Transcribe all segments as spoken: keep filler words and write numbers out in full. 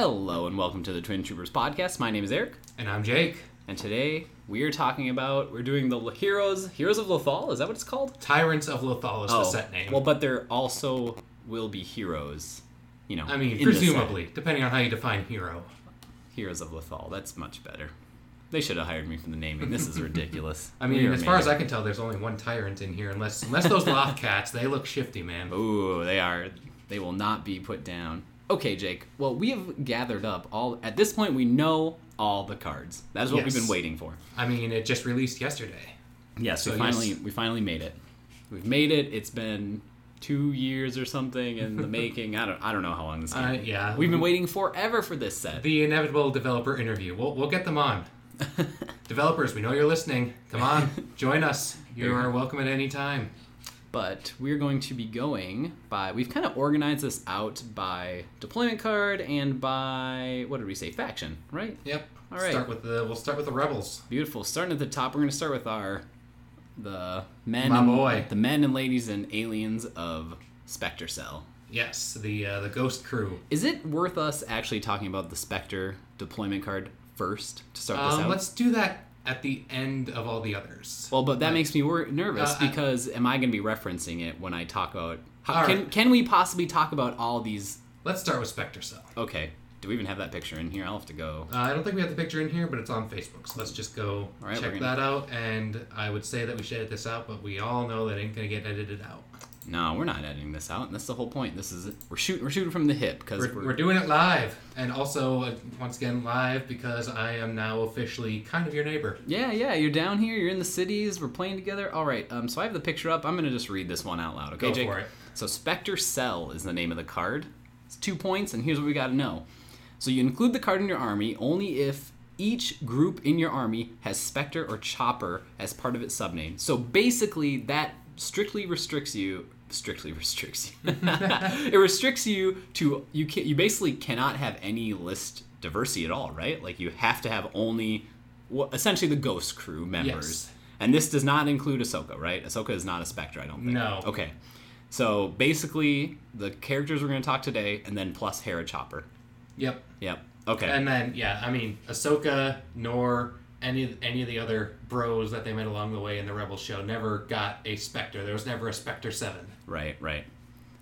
Hello and welcome to the Twin Troopers Podcast. My name is Eric. And I'm Jake. And today we are talking about, we're doing the Heroes, Heroes of Lothal, is that what it's called? Tyrants of Lothal is oh, the set name. Well, but there also will be heroes, you know. I mean, presumably, depending on how you define hero. Heroes of Lothal, that's much better. They should have hired me for the naming. This is ridiculous. I mean, as far as I can tell, there's only one tyrant in here, unless unless those Lothcats, they look shifty, man. Ooh, they are. They will not be put down. Okay, Jake. Well, we have gathered up all... At this point, we know all the cards. That is what yes. we've been waiting for. I mean, it just released yesterday. Yes, so we finally yes. we finally made it. We've made it. It's been two years or something in the making. I don't I don't know how long this is. Uh, yeah. We've been waiting forever for this set. The inevitable developer interview. We'll We'll get them on. Developers, we know you're listening. Come on, join us. You are welcome at any time. But we're going to be going by, we've kind of organized this out by deployment card and by, what did we say, faction, right? Yep. All right. Start with the, we'll start with the Rebels. Beautiful. Starting at the top, we're going to start with our, the men, My boy. And, the men and ladies and aliens of Spectre Cell. Yes, the uh, the Ghost Crew. Is it worth us actually talking about the Spectre deployment card first to start this um, out? Let's do that at the end of all the others. Well, but that right. makes me wor- nervous uh, because I, am I going to be referencing it when I talk about... How, can right. can we possibly talk about all these... Let's start with Spectre Cell. Okay. Do we even have that picture in here? I'll have to go... Uh, I don't think we have the picture in here, but it's on Facebook, so let's just go right, check gonna... that out, and I would say that we should edit this out, but we all know that it ain't going to get edited out. No, we're not editing this out. And that's the whole point. This is it. We're shooting. We're shooting from the hip because we're, we're, we're doing it live, and also uh, once again live because I am now officially kind of your neighbor. Yeah, yeah. You're down here. You're in the cities. We're playing together. All right. Um. So I have the picture up. I'm gonna just read this one out loud. Okay, Go Jake? for it. So Spectre Cell is the name of the card. It's two points, and here's what we gotta know. So you include the card in your army only if each group in your army has Spectre or Chopper as part of its subname. So basically that. Strictly restricts you. Strictly restricts you. It restricts you to you. Can, you basically cannot have any list diversity at all, right? Like you have to have only, well, essentially the Ghost Crew members. Yes. And this does not include Ahsoka, right? Ahsoka is not a Spectre, I don't think. No. Okay. So basically, the characters we're going to talk today, and then plus Hera Chopper. Yep. Yep. Okay. And then yeah, I mean Ahsoka, Nor. Any any of the other bros that they met along the way in the Rebels show never got a Spectre. There was never a Spectre seven. Right, right.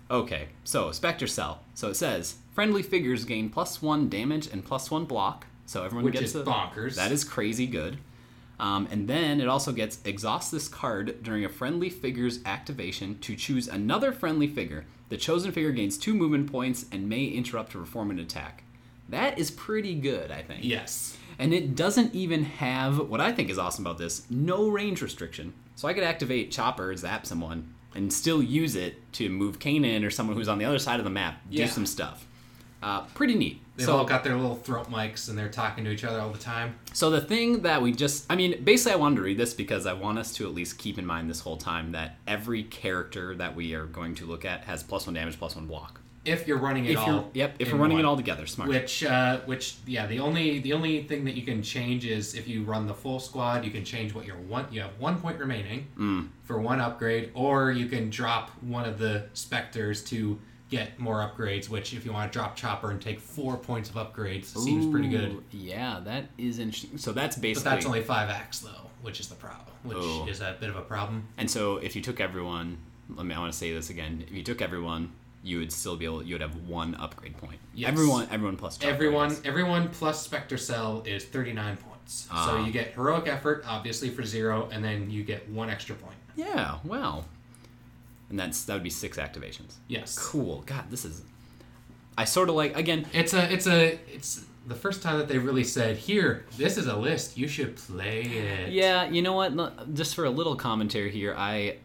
Okay, so Spectre Cell. So it says, friendly figures gain plus one damage and plus one block. So everyone Which gets... Which is a, bonkers. That is crazy good. Um, and then it also gets, exhaust this card during a friendly figure's activation to choose another friendly figure. The chosen figure gains two movement points and may interrupt to perform an attack. That is pretty good, I think. Yes. And it doesn't even have, what I think is awesome about this, no range restriction. So I could activate Chopper, zap someone, and still use it to move Kanan or someone who's on the other side of the map, do yeah. some stuff. Uh, pretty neat. They've so, all got their little throat mics and they're talking to each other all the time. So the thing that we just, I mean, basically I wanted to read this because I want us to at least keep in mind this whole time that every character that we are going to look at has plus one damage, plus one block. If you're running it if all, yep. If you're running one. it all together, smart. Which, uh, which, yeah. The only the only thing that you can change is if you run the full squad, you can change what your one. You have one point remaining mm. for one upgrade, or you can drop one of the Spectres to get more upgrades. Which, if you want to drop Chopper and take four points of upgrades, Ooh, seems pretty good. Yeah, that is interesting. So that's basically. But that's only five acts though, which is the problem. Which Ooh. is a bit of a problem. And so, if you took everyone, let me. I want to say this again. If you took everyone. You would still be able. You would have one upgrade point. Yes. Everyone, everyone plus Chopper, everyone, everyone plus Spectre Cell is thirty-nine points. Uh, so you get heroic effort, obviously for zero, and then you get one extra point. Yeah. Wow. And that's that would be six activations. Yes. Cool. God, this is. I sort of like again. It's a. It's a. It's the first time that they really said, "Here, this is a list. You should play it." Yeah. You know what? Just for a little commentary here, I.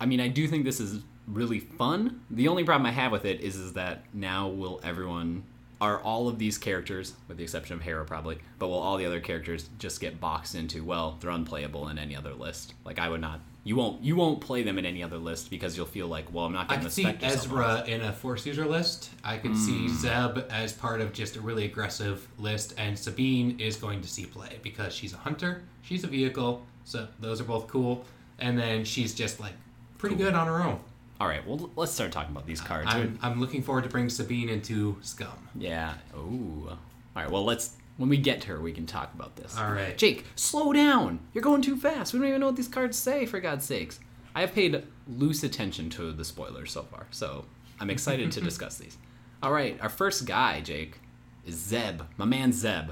I mean, I do think this is. Really fun. The only problem I have with it is is that now will everyone are all of these characters, with the exception of Hera probably, but will all the other characters just get boxed into, well, they're unplayable in any other list. Like I would not you won't you won't play them in any other list because you'll feel like, well, I'm not getting the Spectre. I could see Ezra in a force user list. I could mm. see Zeb as part of just a really aggressive list, and Sabine is going to see play because she's a hunter, she's a vehicle, so those are both cool. And then she's just like pretty cool. good on her own. All right, well, let's start talking about these cards. I'm, I'm looking forward to bring Sabine into Scum. Yeah. Ooh. All right, well, let's... when we get to her, we can talk about this. All right. Jake, slow down. You're going too fast. We don't even know what these cards say, for God's sakes. I have paid loose attention to the spoilers so far, so I'm excited to discuss these. All right, our first guy, Jake, is Zeb. My man Zeb.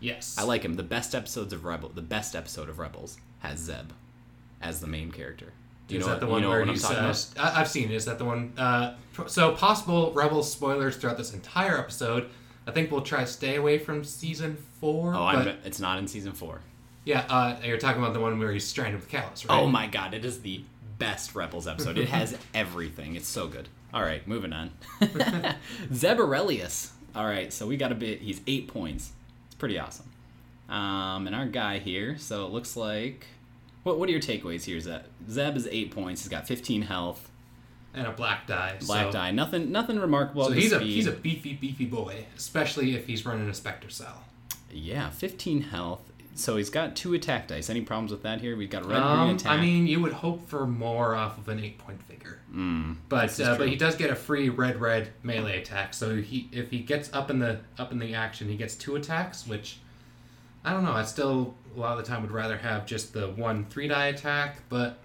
Yes. I like him. The best episodes of Rebel, the best episode of Rebels has Zeb as the main character. Do you is know that the one you know where he's, uh, I've seen it. Is that the one? Uh, so possible Rebels spoilers throughout this entire episode. I think we'll try to stay away from season four. Oh, but... I'm, it's not in season four. Yeah, uh, you're talking about the one where he's stranded with Callus, right? Oh my God, it is the best Rebels episode. It has everything. It's so good. All right, moving on. Zeb Orrelios. All right, so we got a bit. He's eight points. It's pretty awesome. Um, and our guy here. So it looks like. What What are your takeaways here, Zeb? Zeb is eight points. He's got fifteen health. And a black die. Black so. die. Nothing Nothing remarkable. So he's a, he's a beefy, beefy boy, especially if he's running a Spectre Cell. Yeah, fifteen health. So he's got two attack dice. Any problems with that here? We've got red um, green attack. I mean, you would hope for more off of an eight-point figure. Mm, but uh, but he does get a free red-red melee attack. So he if he gets up in the up in the action, he gets two attacks, which... I don't know. I still, a lot of the time, would rather have just the one three-die attack, but...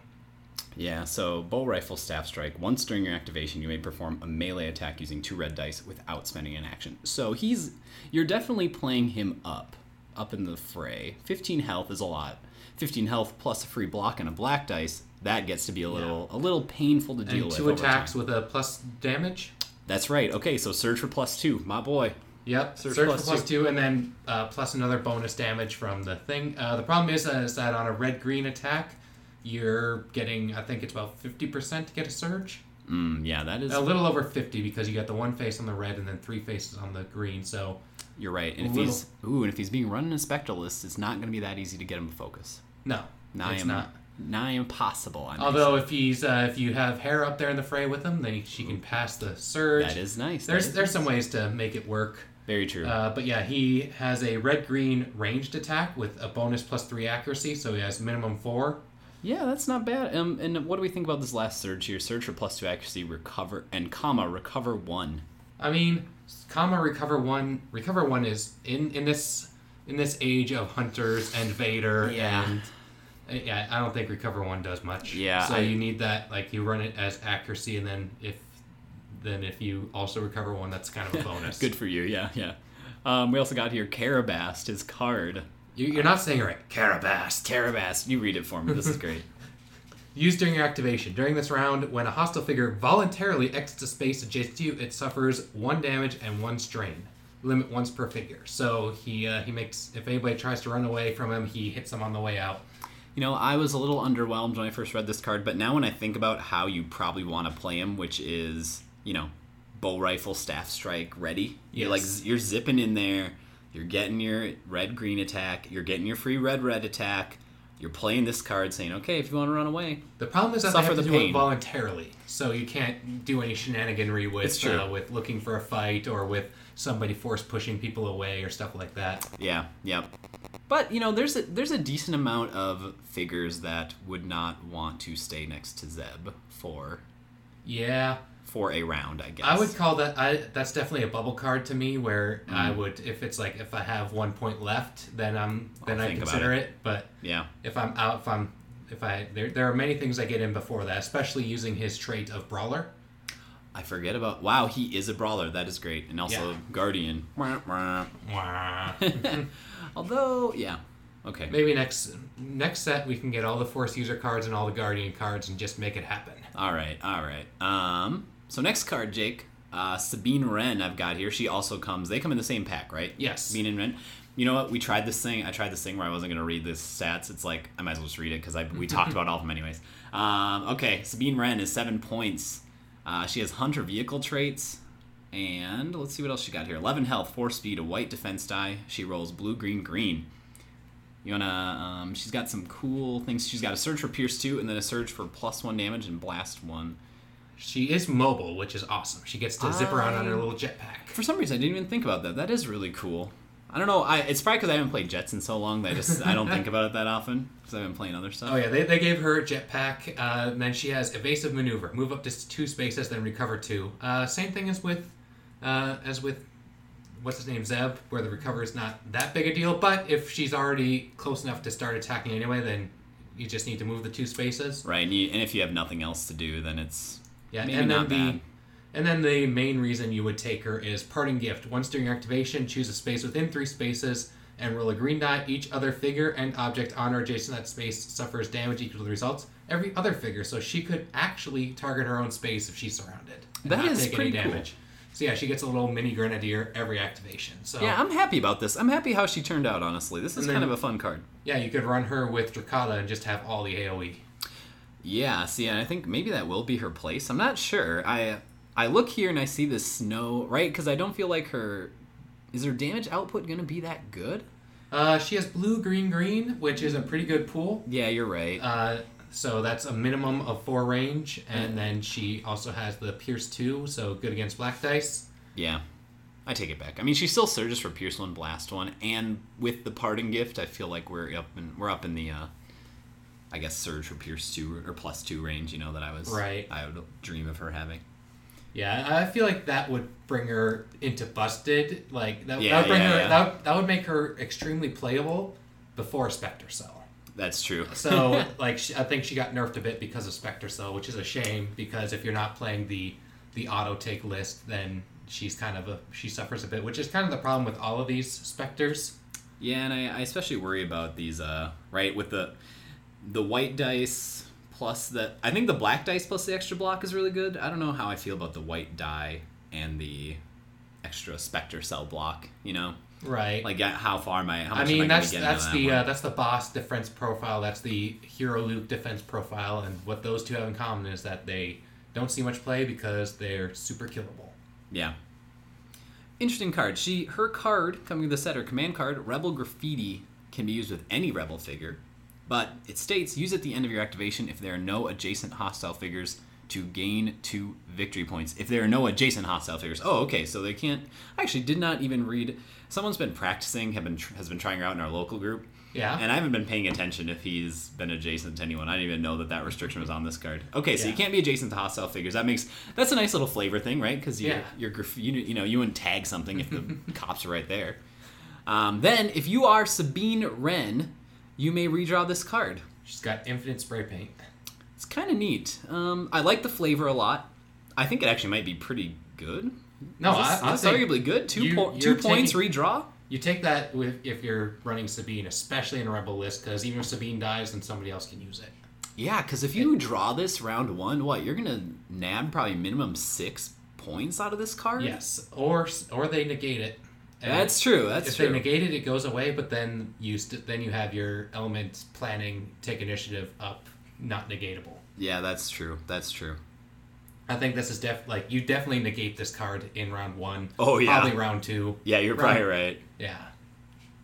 Yeah, so bow rifle staff strike. Once during your activation, you may perform a melee attack using two red dice without spending an action. So he's... You're definitely playing him up. Up in the fray. fifteen health is a lot. fifteen health plus a free block and a black dice. That gets to be a little yeah. a little painful to deal with. And two with attacks with a plus damage? That's right. Okay, so surge for plus two. My boy. Yep, search, search plus for plus two, two and then uh, plus another bonus damage from the thing. Uh, the problem is, uh, is that on a red-green attack, you're getting, I think it's about fifty percent to get a surge. Mm, yeah, that is... A little over fifty because you got the one face on the red and then three faces on the green, so... You're right, and if little... he's ooh, and if he's being run in a Spectre list, it's not going to be that easy to get him to focus. No, nigh it's am, not. Nigh impossible. On Although if he's uh, if you have Hera up there in the fray with him, then she can pass the surge. That is nice. There's is there's nice. some ways to make it work. Very true. Uh, but yeah, he has a red-green ranged attack with a bonus plus three accuracy, so he has minimum four. Yeah, that's not bad. Um, and what do we think about this last surge here? Surge for plus two accuracy, recover, and comma, recover one. I mean, comma, recover one. Recover one is in, in this in this age of hunters and Vader. Yeah. And, yeah, I don't think recover one does much. Yeah. So I, you need that, like, you run it as accuracy, and then if... Then if you also recover one, that's kind of a bonus. Good for you, yeah, yeah. Um, we also got here Carabast, his card. You, you're not saying it right. Carabast. Carabast. You read it for me. This is great. Used during your activation. During this round, when a hostile figure voluntarily exits a space adjacent to you, it suffers one damage and one strain. Limit once per figure. So he uh, he makes, if anybody tries to run away from him, he hits them on the way out. You know, I was a little underwhelmed when I first read this card, but now when I think about how you probably want to play him, which is... You know, bow rifle, staff strike, ready. Yes. You're like you're zipping in there. You're getting your red green attack. You're getting your free red red attack. You're playing this card, saying, "Okay, if you want to run away." The problem is that they have to do it voluntarily, so you can't do any shenaniganry with uh, with looking for a fight or with somebody force pushing people away or stuff like that. Yeah, yep. But you know, there's a, there's a decent amount of figures that would not want to stay next to Zeb for. Yeah. For a round, I guess. I would call that, I, that's definitely a bubble card to me where mm. I would, if it's like, if I have one point left, then I'm, then I'll I consider it. it. But yeah. if I'm out, if I'm, if I, there there are many things I get in before that, especially using his trait of Brawler. I forget about, wow, he is a Brawler. That is great. And also yeah. Guardian. Although, yeah. Okay. Maybe next next set we can get all the Force user cards and all the Guardian cards and just make it happen. All right, all right. Um, so next card, Jake, uh, Sabine Wren I've got here. She also comes, they come in the same pack, right? Yes. Sabine and Wren. You know what? We tried this thing. I tried this thing where I wasn't going to read the stats. It's like, I might as well just read it because we talked about all of them anyways. Um, okay, Sabine Wren is seven points. Uh, she has Hunter vehicle traits. And let's see what else she got here. eleven health, four speed, a white defense die. She rolls blue, green, green. You wanna? Um, she's got some cool things. She's got a surge for Pierce two, and then a surge for plus one damage and blast one. She is mobile, which is awesome. She gets to I... zip around on her little jetpack. For some reason, I didn't even think about that. That is really cool. I don't know. I, it's probably because I haven't played Jets in so long that I just I don't think about it that often because I've been playing other stuff. Oh yeah, they they gave her jetpack, uh, and then she has evasive maneuver, move up to two spaces, then recover two. Uh, same thing as with uh, as with what's his name, Zeb, where the recover is not that big a deal. But if she's already close enough to start attacking anyway, then you just need to move the two spaces. Right, and, you, and if you have nothing else to do, then it's yeah, maybe and then not the, bad. And then the main reason you would take her is Parting Gift. Once during activation, choose a space within three spaces and roll a green die. Each other figure and object on or adjacent to that space suffers damage equal to the results. Every other figure, so she could actually target her own space if she's surrounded. And that not is take pretty any damage. Cool. So yeah, she gets a little mini Grenadier every activation. So yeah, I'm happy about this. I'm happy how she turned out, honestly. This is then, kind of a fun card. Yeah, you could run her with Drakata and just have all the A O E. Yeah, see, and I think maybe that will be her place. I'm not sure. I... I look here and I see the snow, right? Because I don't feel like her... Is her damage output going to be that good? Uh, she has blue, green, green, which is a pretty good pool. Yeah, you're right. Uh, so that's a minimum of four range. And mm-hmm. then she also has the Pierce two, so good against black dice. Yeah. I take it back. I mean, she still surges for Pierce one, Blast one. And with the Parting Gift, I feel like we're up in, we're up in the... Uh, I guess surge for Pierce two or plus two range, you know, that I was... Right. I would dream of her having. Yeah, I feel like that would bring her into busted. Like that, yeah, that would bring yeah, her. Yeah. That, would, that would make her extremely playable before Spectre Cell. That's true. So, like, she, I think she got nerfed a bit because of Spectre Cell, which is a shame because if you're not playing the the auto take list, then she's kind of a she suffers a bit, which is kind of the problem with all of these Spectres. Yeah, and I, I especially worry about these. Uh, right with the the white dice. Plus the, I think the black dice plus the extra block is really good. I don't know how I feel about the white die and the extra Spectre Cell block. You know, right? Like how far am I? How much I mean, am I that's gonna get that's the that uh, that's the boss defense profile. That's the hero Luke defense profile. And what those two have in common is that they don't see much play because they're super killable. Yeah. Interesting card. She her card coming to the set, her command card, Rebel Graffiti, can be used with any Rebel figure. But it states, use at the end of your activation if there are no adjacent hostile figures to gain two victory points. If there are no adjacent hostile figures. Oh, okay, so they can't... I actually did not even read... Someone's been practicing, have been has been trying her out in our local group. Yeah. And I haven't been paying attention if he's been adjacent to anyone. I didn't even know that that restriction was on this card. Okay, so yeah. You can't be adjacent to hostile figures. That makes... That's a nice little flavor thing, right? Because you, yeah. you're, you, you know, you wouldn't tag something if the cops are right there. Um, then, if you are Sabine Wren... You may redraw this card. She's got infinite spray paint. It's kind of neat. Um, I like the flavor a lot. I think it actually might be pretty good. No, I, I it's arguably good. Two you, po- two taking, points redraw. You take that with, if you're running Sabine, especially in a Rebel list, because even if Sabine dies, then somebody else can use it. Yeah, because if you it, draw this round one, what you're gonna nab probably minimum six points out of this card. Yes, or or they negate it. And that's true. That's if true. If they negate it, it goes away. But then you st- then you have your element planning, take initiative up, not negatable. Yeah, that's true. That's true. I think this is def like you definitely negate this card in round one. Oh yeah, probably round two. Yeah, you're round- probably right. Yeah.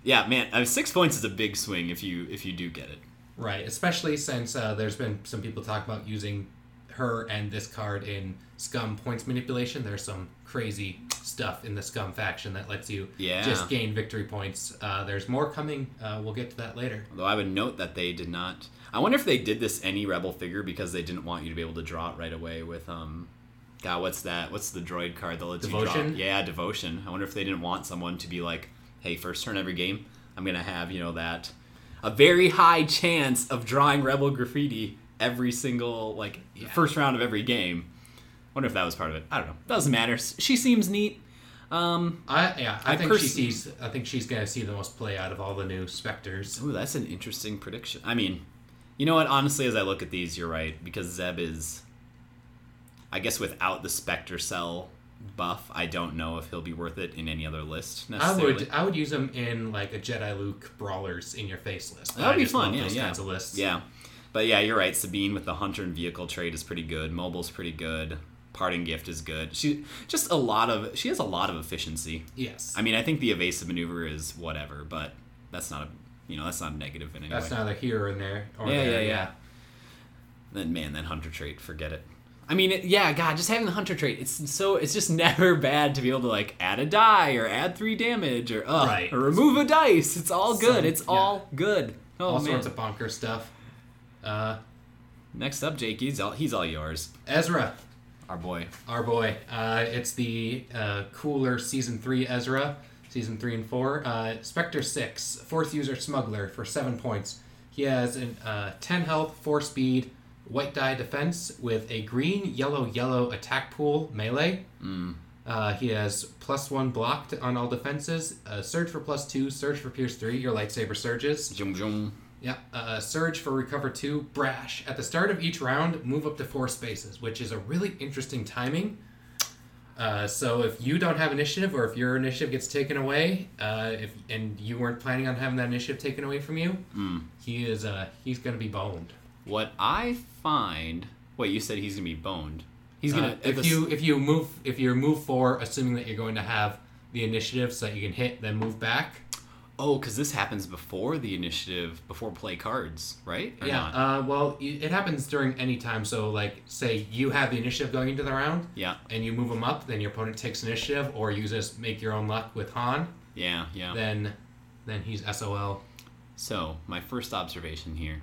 Yeah, man. I mean, six points is a big swing if you if you do get it. Right, especially since uh, there's been some people talking about using her and this card in Scum points manipulation. There's some crazy stuff in the Scum faction that lets you yeah. just gain victory points. Uh, there's more coming. Uh, we'll get to that later. Although I would note that they did not... I wonder if they did this any Rebel figure because they didn't want you to be able to draw it right away with... um. God, what's that? What's the droid card that lets Devotion? You draw? Yeah, Devotion. I wonder if they didn't want someone to be like, hey, first turn every game, I'm going to have, you know, that... A very high chance of drawing Rebel Graffiti every single, like, yeah. first round of every game. Wonder if that was part of it. I don't know. Doesn't matter. She seems neat. Um, I yeah. I, I think pers- she sees. I think she's gonna see the most play out of all the new Spectres. Ooh, that's an interesting prediction. I mean, you know what? Honestly, as I look at these, you're right because Zeb is. I guess without the Spectre Cell buff, I don't know if he'll be worth it in any other list necessarily. I would. I would use him in like a Jedi Luke Brawlers in your face list. That'd be fun. Yeah, those yeah. kinds of lists. Yeah, but yeah, you're right. Sabine with the Hunter and Vehicle trait is pretty good. Mobile's pretty good. Parting Gift is good. She just a lot of she has a lot of efficiency. Yes. I mean, I think the evasive maneuver is whatever, but that's not a you know that's not a negative in any way. That's not a here or there. Or yeah, there, yeah, yeah, yeah. Then man, that hunter trait, forget it. I mean, it, yeah, God, just having the hunter trait, it's so it's just never bad to be able to like add a die or add three damage or uh, right. or remove a dice. It's all good. Some, it's yeah. all good. Oh, all man. sorts of bonker stuff. Uh, next up, Jake, he's all he's all yours. Ezra, our boy, our boy. Uh, it's the uh, cooler season three Ezra, season three and four. Uh, Spectre six, fourth user smuggler for seven points. He has an uh, ten health, four speed. White die defense with a green, yellow, yellow attack pool melee. Mm. Uh, he has plus one blocked on all defenses. Uh, surge for plus two. Surge for pierce three. Your lightsaber surges. Jum jum. Yeah. Uh, surge for recover two. Brash. At the start of each round, move up to four spaces, which is a really interesting timing. Uh, so if you don't have initiative, or if your initiative gets taken away, uh, if and you weren't planning on having that initiative taken away from you, mm. he is uh, he's going to be boned. What I find... Wait, you said he's going to be boned. He's going to... Uh, if, if you if you move if you move four, assuming that you're going to have the initiative so that you can hit, then move back. Oh, because this happens before the initiative, before play cards, right? Or yeah, uh, well, it happens during any time. So, like, say you have the initiative going into the round, yeah, and you move them up, then your opponent takes initiative, or you just make your own luck with Han. Yeah, yeah. Then, then he's S O L. So, my first observation here...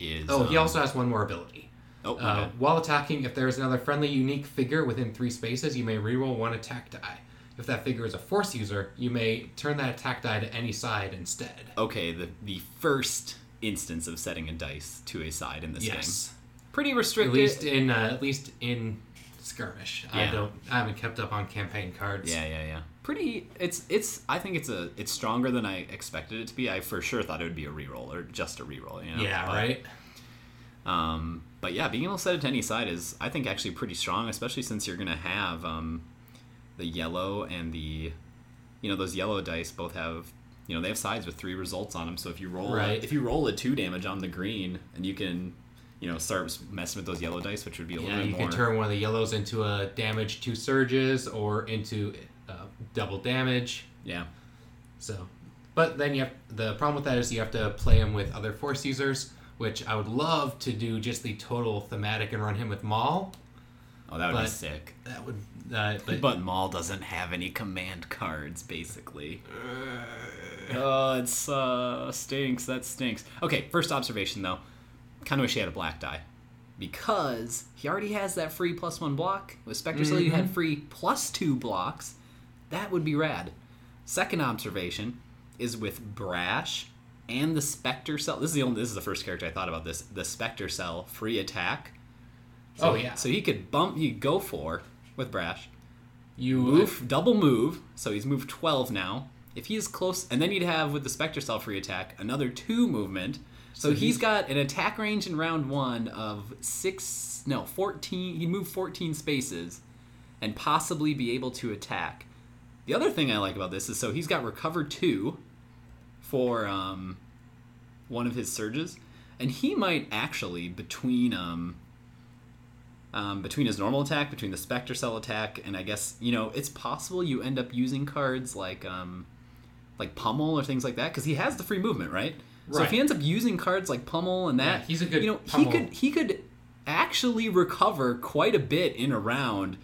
Is, oh, um, he also has one more ability. Oh, okay. Uh, while attacking, if there is another friendly, unique figure within three spaces, you may reroll one attack die. If that figure is a force user, you may turn that attack die to any side instead. Okay, the the first instance of setting a dice to a side in this yes. game. Yes, pretty restricted. At least in uh, at least in skirmish. Yeah. I don't. I haven't kept up on campaign cards. Yeah, yeah, yeah. Pretty. It's it's. I think it's a. It's stronger than I expected it to be. I for sure thought it would be a reroll or just a reroll. You know? Yeah. But, right. Um. But yeah, being able to set it to any side is, I think, actually pretty strong, especially since you're gonna have um, the yellow and the, you know, those yellow dice both have, you know, they have sides with three results on them. So if you roll, right. a, if you roll a two damage on the green, and you can. You know, start messing with those yellow dice, which would be a little yeah, bit more... Yeah, you can turn one of the yellows into a damage two surges or into uh, double damage. Yeah. So, but then you have... The problem with that is you have to play him with other force users, which I would love to do just the total thematic and run him with Maul. Oh, that would be sick. That would... Uh, but, but Maul doesn't have any command cards, basically. Oh, uh, it's... Uh, stinks. That stinks. Okay, first observation, though. Kind of wish he had a black die, because he already has that free plus one block. With Spectre Cell, mm-hmm. you had free plus two blocks. That would be rad. Second observation is with Brash and the Spectre Cell. This is the only. This is the first character I thought about this. The Spectre Cell free attack. So, oh yeah. So he could bump. You go for with Brash. You move double move. So he's moved twelve now. If he is close, and then you'd have with the Spectre Cell free attack another two movement. So he's got an attack range in round one of six, no, fourteen. He'd move fourteen spaces and possibly be able to attack. The other thing I like about this is so he's got recover two for um, one of his surges. And he might actually, between um, um, between his normal attack, between the Spectre Cell attack, and I guess, you know, it's possible you end up using cards like, um, like Pummel or things like that, because he has the free movement, right? So right. if he ends up using cards like Pummel and that, yeah, he's a good you know, Pummel. he could he could actually recover quite a bit in a round.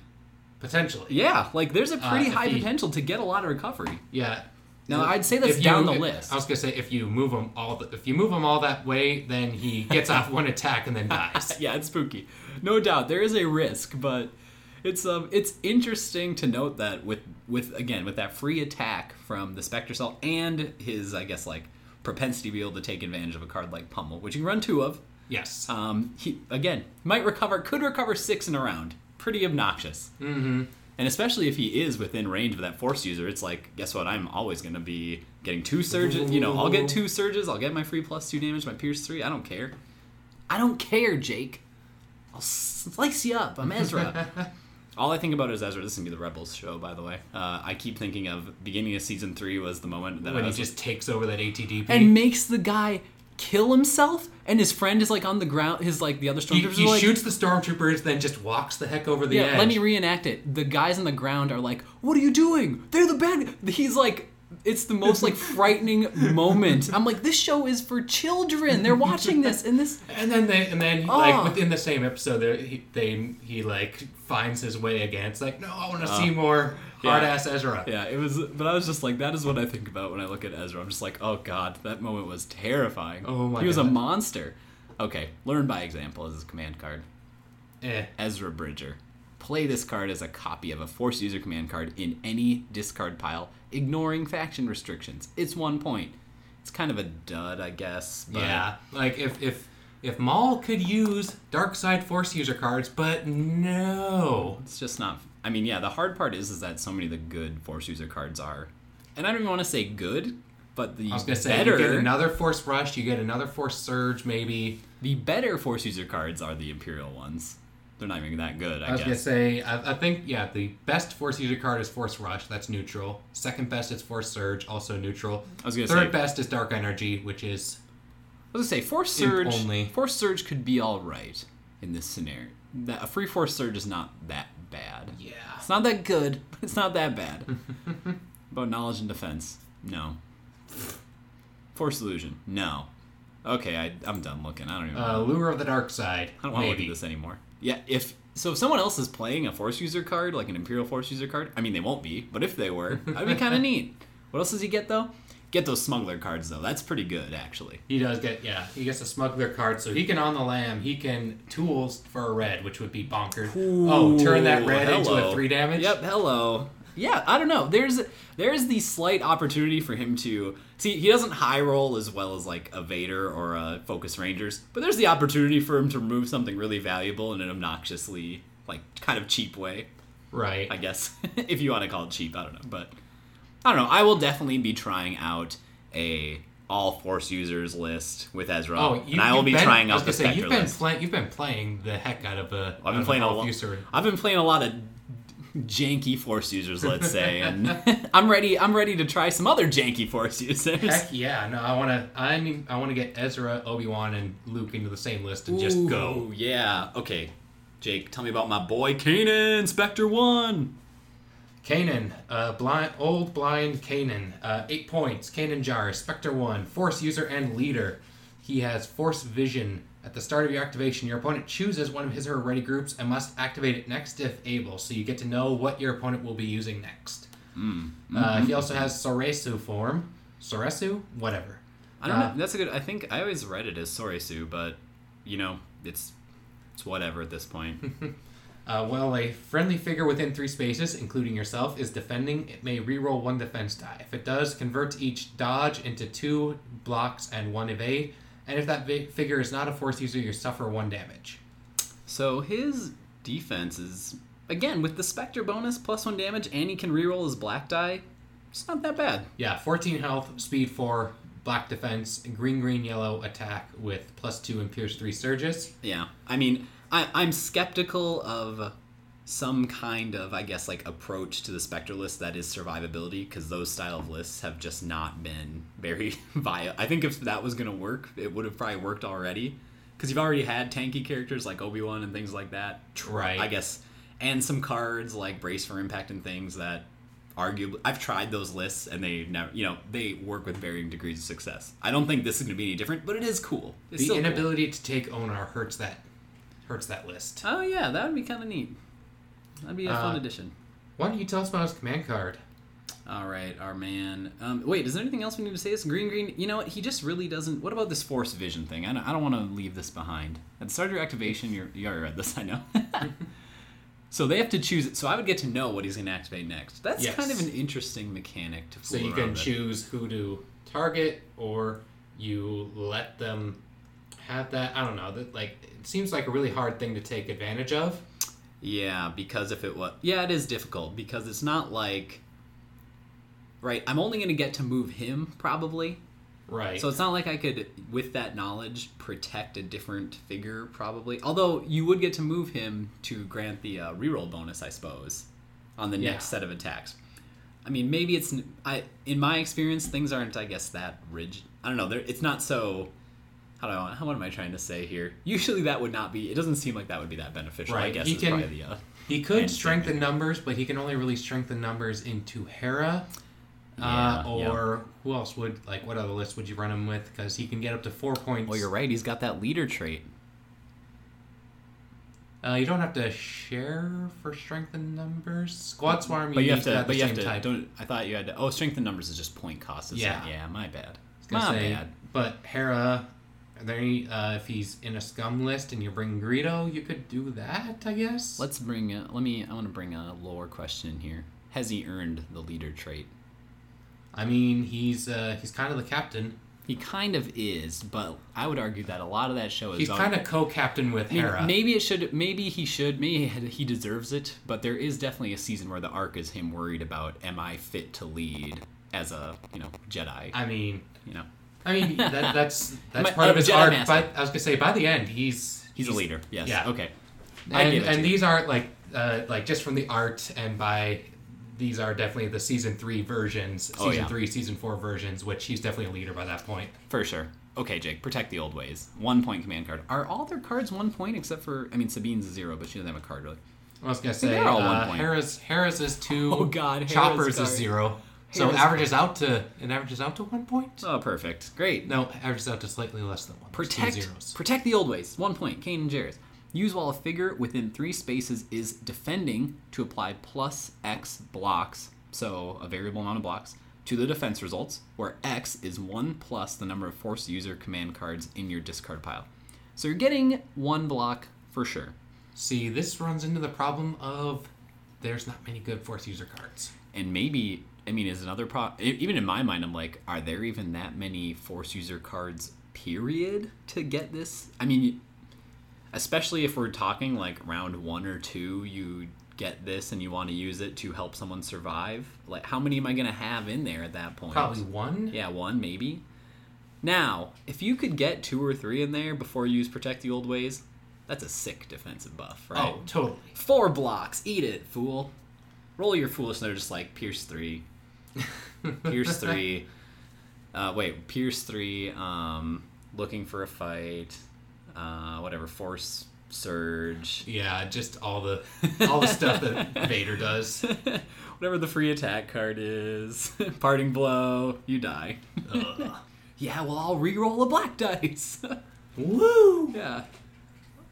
Potentially. Yeah, like there's a pretty uh, high he, potential to get a lot of recovery. Yeah. Now if, I'd say that's down you, the if, list. I was gonna say if you move him all the, if you move him all that way, then he gets off one attack and then dies. Yeah, it's spooky. No doubt, there is a risk, but it's um it's interesting to note that with with again with that free attack from the Spectre Cell and his I guess like. propensity to be able to take advantage of a card like Pummel, which you can run two of. Yes. Um. He again might recover, could recover six in a round. Pretty obnoxious. Mm-hmm. And especially if he is within range of that force user, it's like, guess what? I'm always going to be getting two surges. Ooh. You know, I'll get two surges. I'll get my free plus two damage, my pierce three. I don't care. I don't care, Jake. I'll slice you up. I'm Ezra. All I think about is Ezra. This is going to be the Rebels show, by the way. Uh, I keep thinking of beginning of season three was the moment that when I was he just like, takes over that A T D P. And makes the guy kill himself, and his friend is like on the ground. His like the other stormtroopers. He, he are, like, shoots the stormtroopers, then just walks the heck over the yeah, edge. Let me reenact it. The guys on the ground are like, "What are you doing? They're the bad." He's like it's the most like frightening moment. I'm like, this show is for children. They're watching this, and this. And then they, and then oh. like within the same episode, he, they he like finds his way again. It's like, no, I want to uh, see more hard yeah. ass Ezra. Yeah, it was. But I was just like, that is what I think about when I look at Ezra. I'm just like, oh god, that moment was terrifying. Oh my, he was god. a monster. Okay, learn by example is his command card. Eh. Ezra Bridger. Play this card as a copy of a Force user command card in any discard pile, ignoring faction restrictions. It's one point. It's kind of a dud, I guess. But yeah, like if if if Maul could use dark side Force user cards, but no, it's just not. I mean, yeah, the hard part is is that so many of the good Force user cards are, and I don't even want to say good, but the I was gonna better, say you get another Force Rush, you get another Force Surge, maybe. The better Force user cards are the Imperial ones. They're not even that good, I guess. I was going to say, I, I think, yeah, the best Force user card is Force Rush. That's neutral. Second best is Force Surge, also neutral. I was going to say... Third best is Dark Energy, which is... I was going to say, Force Surge... only. Force Surge could be all right in this scenario. That, a free Force Surge is not that bad. Yeah. It's not that good, but it's not that bad. About Knowledge and Defense? No. Force Illusion? No. Okay, I, I'm done looking. I don't even... Uh, Lure of the Dark Side. I don't want to look at this anymore. Yeah, if so if someone else is playing a Force user card, like an Imperial Force user card, I mean, they won't be, but if they were, that'd be kind of neat. What else does he get, though? Get those Smuggler cards, though. That's pretty good, actually. He does get, yeah. He gets a Smuggler card, so he can On the Lam, he can Tools for a red, which would be bonkers. Ooh, oh, turn that red hello. into a three damage? Yep, hello. Yeah, I don't know. There's there's the slight opportunity for him to... See, he doesn't high roll as well as, like, a Vader or a Focus Rangers, but there's the opportunity for him to remove something really valuable in an obnoxiously, like, kind of cheap way. Right. I guess. If you want to call it cheap, I don't know. But, I don't know. I will definitely be trying out a all Force users list with Ezra. Oh, you, and I will be been, trying out the say, Spectre you've been list. Play, you've been playing the heck out of a... I've been, playing a, lo- I've been playing a lot of... janky Force users, let's say, and I'm ready. I'm ready to try some other janky Force users. Heck yeah! No, I want to. I I want to get Ezra, Obi-Wan, and Luke into the same list and Ooh, just go. Yeah. Okay, Jake, tell me about my boy Kanan, Spectre One. Kanan, uh, blind, old blind Kanan, uh, eight points. Kanan Jarrus, Spectre One, Force user and leader. He has Force Vision. At the start of your activation, your opponent chooses one of his or her ready groups and must activate it next if able, so you get to know what your opponent will be using next. Mm. Mm-hmm. Uh, he also has Soresu form. Soresu? Whatever. I don't uh, know. That's a good... I think I always read it as Soresu, but, you know, it's it's whatever at this point. uh, well, a friendly figure within three spaces, including yourself, is defending. It may reroll one defense die. If it does, convert each dodge into two blocks and one evade. And if that figure is not a Force user, you suffer one damage. So his defense is, again, with the Spectre bonus, plus one damage, and he can reroll his black die, it's not that bad. Yeah, fourteen health, speed four, black defense, green, green, yellow attack with plus two and pierce three surges. Yeah, I mean, I, I'm skeptical of some kind of, I guess, like, approach to the Spectre list that is survivability, because those style of lists have just not been very viable. I think if that was going to work, it would have probably worked already, because you've already had tanky characters like Obi-Wan and things like that. Right. I guess. And some cards like Brace for Impact and things that arguably... I've tried those lists, and they never, you know, they work with varying degrees of success. I don't think this is going to be any different, but it is cool. It's the still inability cool. to take Onar hurts that, hurts that list. Oh, yeah, that would be kind of neat. That'd be a fun uh, addition. Why don't you tell us about his command card? All right, our man. Um, wait, is there anything else we need to say? It's green, green. You know what? He just really doesn't... What about this Force Vision thing? I don't, I don't want to leave this behind. At the start of your activation, you're, you already read this, I know. So they have to choose it. So I would get to know what he's going to activate next. That's yes. kind of an interesting mechanic to fool around with. So you can choose who to target, or you let them have that. I don't know. That, like, it seems like a really hard thing to take advantage of. Yeah, because if it was... Yeah, it is difficult, because it's not like... Right, I'm only going to get to move him, probably. Right. So it's not like I could, with that knowledge, protect a different figure, probably. Although, you would get to move him to grant the uh, reroll bonus, I suppose, on the yeah. next set of attacks. I mean, maybe it's... I In my experience, things aren't, I guess, that rigid. I don't know, it's not so... How do I want, how, what am I trying to say here? Usually that would not be... It doesn't seem like that would be that beneficial, right. I guess. He, can, probably the, uh, he could strengthen numbers, but he can only really strengthen numbers into Hera Uh, yeah, or yeah. who else would, like, what other list would you run him with? Because he can get up to four points. Oh, you're right. He's got that leader trait. Uh, you don't have to share for strength and numbers. Squad Swarm, you, but you have to. But you have to. Don't, I thought you had to. Oh, strength and numbers is just point cost. Isn't yeah. It? Yeah, my bad. My say, bad. But Hera, are there any, uh, if he's in a scum list and you bring Greedo, you could do that, I guess. Let's bring. A, let me. I want to bring a lore question in here. Has he earned the leader trait? I mean, he's uh, he's kind of the captain. He kind of is, but I would argue that a lot of that show is... He's all, kind of co-captain with I mean, Hera. Maybe it should... Maybe he should. Maybe he deserves it, but there is definitely a season where the arc is him worried about, am I fit to lead as a, you know, Jedi? I mean... You know? I mean, that, that's that's part of his Jedi arc. By, I was going to say, by the end, he's... He's, he's a leader, yes. Yeah. Okay. And, I and these aren't, like, uh, like, just from the art and by... These are definitely the season three versions, season oh, yeah. three, season four versions, which he's definitely a leader by that point. For sure. Okay, Jake, protect the old ways. One point command card. Are all their cards one point except for, I mean, Sabine's zero, but she doesn't have a card really. I was going to say, they're all uh, one point. Hera's, Hera's is two, oh, God, Chopper's is zero. So Hera's averages card. out to, it averages out to one point. Oh, perfect. Great. No, averages out to slightly less than one. Protect, zeros. Protect the old ways. One point. Kanan Jarrus. Use while a figure within three spaces is defending to apply plus X blocks, so a variable amount of blocks, to the defense results, where X is one plus the number of force user command cards in your discard pile. So you're getting one block for sure. See, this runs into the problem of there's not many good force user cards. And maybe, I mean, is another problem, even in my mind, I'm like, are there even that many force user cards, period, to get this? I mean... Especially if we're talking like round one or two, you get this and you want to use it to help someone survive. Like, how many am I going to have in there at that point? Probably one. Yeah, one maybe. Now, if you could get two or three in there before you use Protect the Old Ways, that's a sick defensive buff, right? Oh, totally. Four blocks. Eat it, fool. Roll your foolishness. They're just like, pierce three. Pierce three. Uh, wait, pierce three. Um, looking for a fight. Uh, whatever, force surge. Yeah, just all the all the stuff that Vader does. Whatever the free attack card is, parting blow, you die. Ugh. Yeah, well, I'll re-roll a black dice. Woo! Yeah.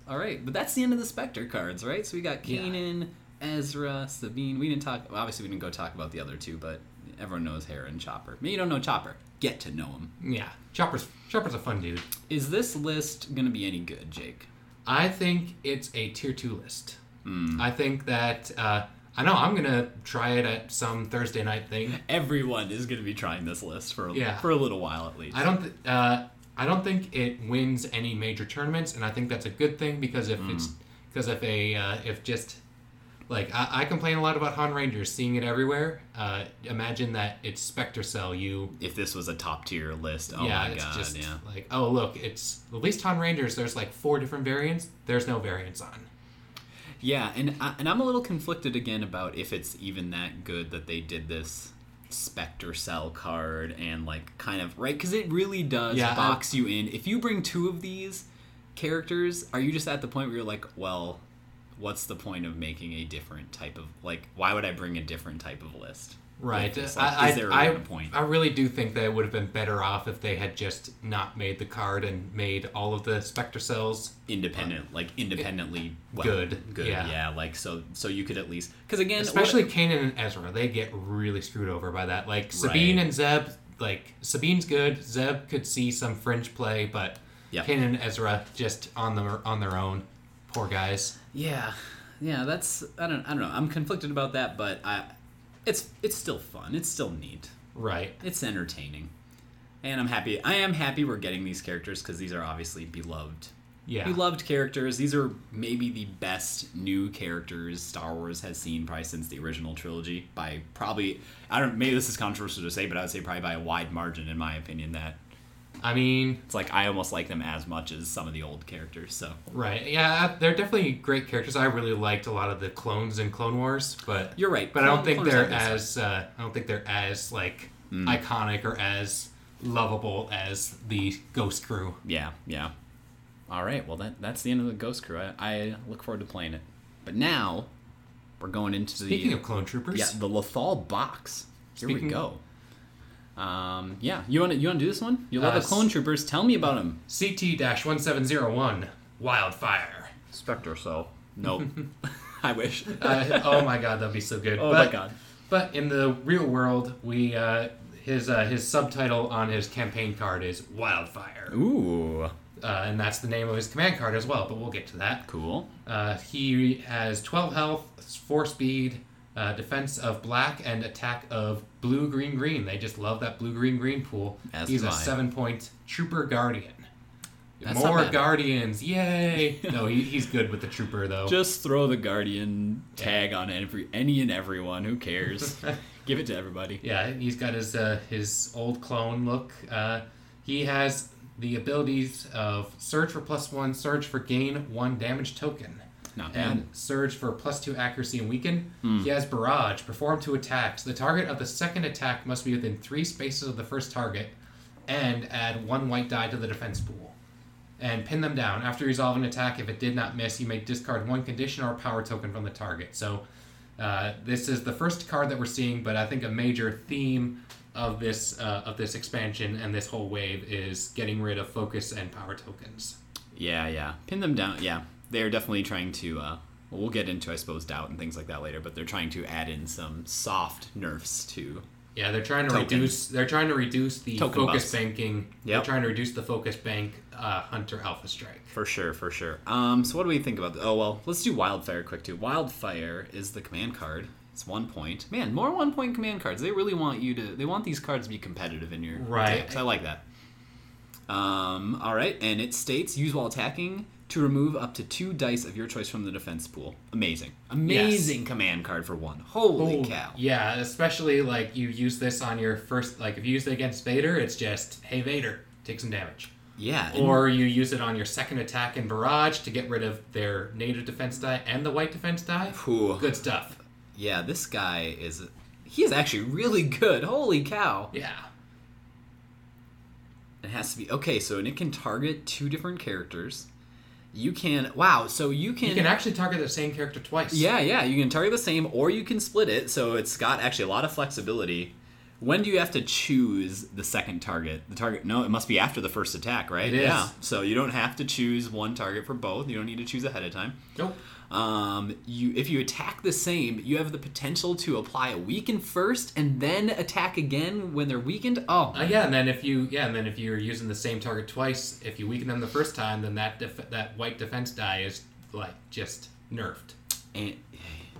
All right, but that's the end of the Spectre cards, right? So we got Kanan, yeah. Ezra, Sabine. We didn't talk. Well, obviously, we didn't go talk about the other two, but everyone knows Hera and Chopper. Maybe you don't know Chopper. Get to know him. Yeah. Chopper's Chopper's a fun dude. Is this list going to be any good, Jake? I think it's a tier two list. Mm. I think that, uh, I know I'm going to try it at some Thursday night thing. Everyone is going to be trying this list for a, yeah. for a little while at least. I don't th- uh, I don't think it wins any major tournaments, and I think that's a good thing because if mm. it's because if a uh, if just like I, I complain a lot about Han Rangers, seeing it everywhere. Uh, imagine that it's Spectre Cell. You if this was a top tier list, oh yeah, my it's god, just yeah. Like oh look, it's at least Han Rangers. There's like four different variants. There's no variants on. Yeah, and I, and I'm a little conflicted again about if it's even that good that they did this Spectre Cell card and like kind of right because it really does yeah, box I, you in. If you bring two of these characters, are you just at the point where you're like, well. What's the point of making a different type of like? Why would I bring a different type of list? Right. Like, I, is there I, a I, point? I really do think that it would have been better off if they had just not made the card and made all of the Spectre Cells independent, um, like independently it, well, good, good, yeah. yeah. Like so, so you could at least because again, especially what, Kanan and Ezra, they get really screwed over by that. Like Sabine right. and Zeb, like Sabine's good. Zeb could see some fringe play, but yep. Kanan and Ezra just on the on their own. Poor guys. Yeah, yeah. That's I don't I don't know. I'm conflicted about that, but I, it's it's still fun. It's still neat. Right. It's entertaining, and I'm happy. I am happy we're getting these characters because these are obviously beloved. Yeah. Beloved characters. These are maybe the best new characters Star Wars has seen probably since the original trilogy by probably I don't maybe this is controversial to say, but I would say probably by a wide margin in my opinion that. I mean... It's like, I almost like them as much as some of the old characters, so... Right, yeah, they're definitely great characters. I really liked a lot of the clones in Clone Wars, but... You're right. But Clone, I don't think they're as, uh, I don't think they're as, like, mm. iconic or as lovable as the Ghost Crew. Yeah, yeah. All right, well, that that's the end of the Ghost Crew. I, I look forward to playing it. But now, we're going into the... Speaking of Clone Troopers. Yeah, the Lothal box. Here Speaking we go. Of- Um, yeah, you want to you want to do this one? You love uh, the Clone Troopers. Tell me about them. C T one seven zero one Wildfire. Spectre Cell. Nope. I wish. uh, oh my god, that'd be so good. Oh but, my god. But in the real world, we uh, his uh, his subtitle on his campaign card is Wildfire. Ooh. Uh, and that's the name of his command card as well, but we'll get to that. Cool. Uh, he has twelve health, four speed, uh, defense of black, and attack of blue, green, green. They just love that blue, green, green pool. As He's a seven-point Trooper Guardian. That's More Guardians, yay! No, he, he's good with the Trooper, though. Just throw the Guardian tag yeah. on every any and everyone. Who cares? Give it to everybody. Yeah, he's got his uh, his old clone look. Uh, he has the abilities of Surge for plus one, Surge for gain one damage token. Not bad. And Surge for plus two accuracy and weaken. Mm. He has Barrage, perform two attacks. The target of the second attack must be within three spaces of the first target, and add one white die to the defense pool. And pin them down. After resolving an attack, if it did not miss, you may discard one condition or a power token from the target. So uh, this is the first card that we're seeing, but I think a major theme of this uh, of this expansion and this whole wave is getting rid of focus and power tokens. Yeah, yeah. Pin them down. Yeah. They're definitely trying to, uh, well, we'll get into, I suppose, doubt and things like that later, but they're trying to add in some soft nerfs to... Yeah, they're trying to Tokens. reduce. They're trying to reduce the Token focus buffs. banking. Yep. They're trying to reduce the focus bank uh, Hunter Alpha Strike. For sure, for sure. Um, so what do we think about? This? Oh well, let's do Wildfire quick too. Wildfire is the command card. It's one point. Man, more one point command cards. They really want you to. They want these cards to be competitive in your right. decks. I like that. Um, all right, and it states use while attacking to remove up to two dice of your choice from the defense pool. Amazing. Amazing yes. command card for one. Holy oh, cow. Yeah, especially like you use this on your first, like if you use it against Vader, it's just, hey Vader, take some damage. Yeah. Or you use it on your second attack in Barrage to get rid of their native defense die and the white defense die. Ooh. Good stuff. Yeah, this guy is, he is actually really good. Holy cow. Yeah. It has to be, okay, so and it can target two different characters. You can... Wow, so you can... You can actually target the same character twice. Yeah, yeah. You can target the same, or you can split it, so it's got actually a lot of flexibility. When do you have to choose the second target? The target... No, it must be after the first attack, right? It is. Yeah. So you don't have to choose one target for both. You don't need to choose ahead of time. Nope. Um, you, if you attack the same, you have the potential to apply a weaken first and then attack again when they're weakened. Oh, uh, yeah, and then if you yeah, and then if you're using the same target twice, if you weaken them the first time, then that def- that white defense die is like just nerfed. And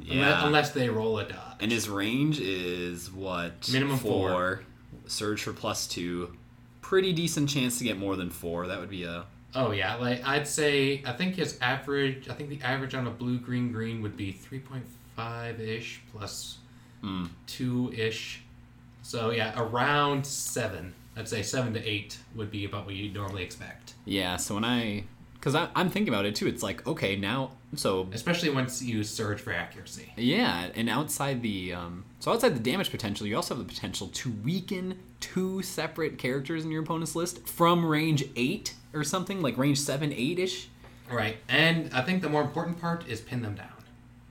yeah, unless, unless they roll a dodge. And his range is what? Minimum four. four. Surge for plus two. Pretty decent chance to get more than four. That would be a. Oh, yeah, like, I'd say, I think his average, I think the average on a blue-green-green would be three point five-ish plus mm. two-ish. So, yeah, around seven. I'd say seven to eight would be about what you'd normally expect. Yeah, so when I, because I'm thinking about it, too, it's like, okay, now, so... Especially once you surge for accuracy. Yeah, and outside the, um, so outside the damage potential, you also have the potential to weaken two separate characters in your opponent's list from range eight. Or something, like range seven, eight-ish. Right, and I think the more important part is pin them down.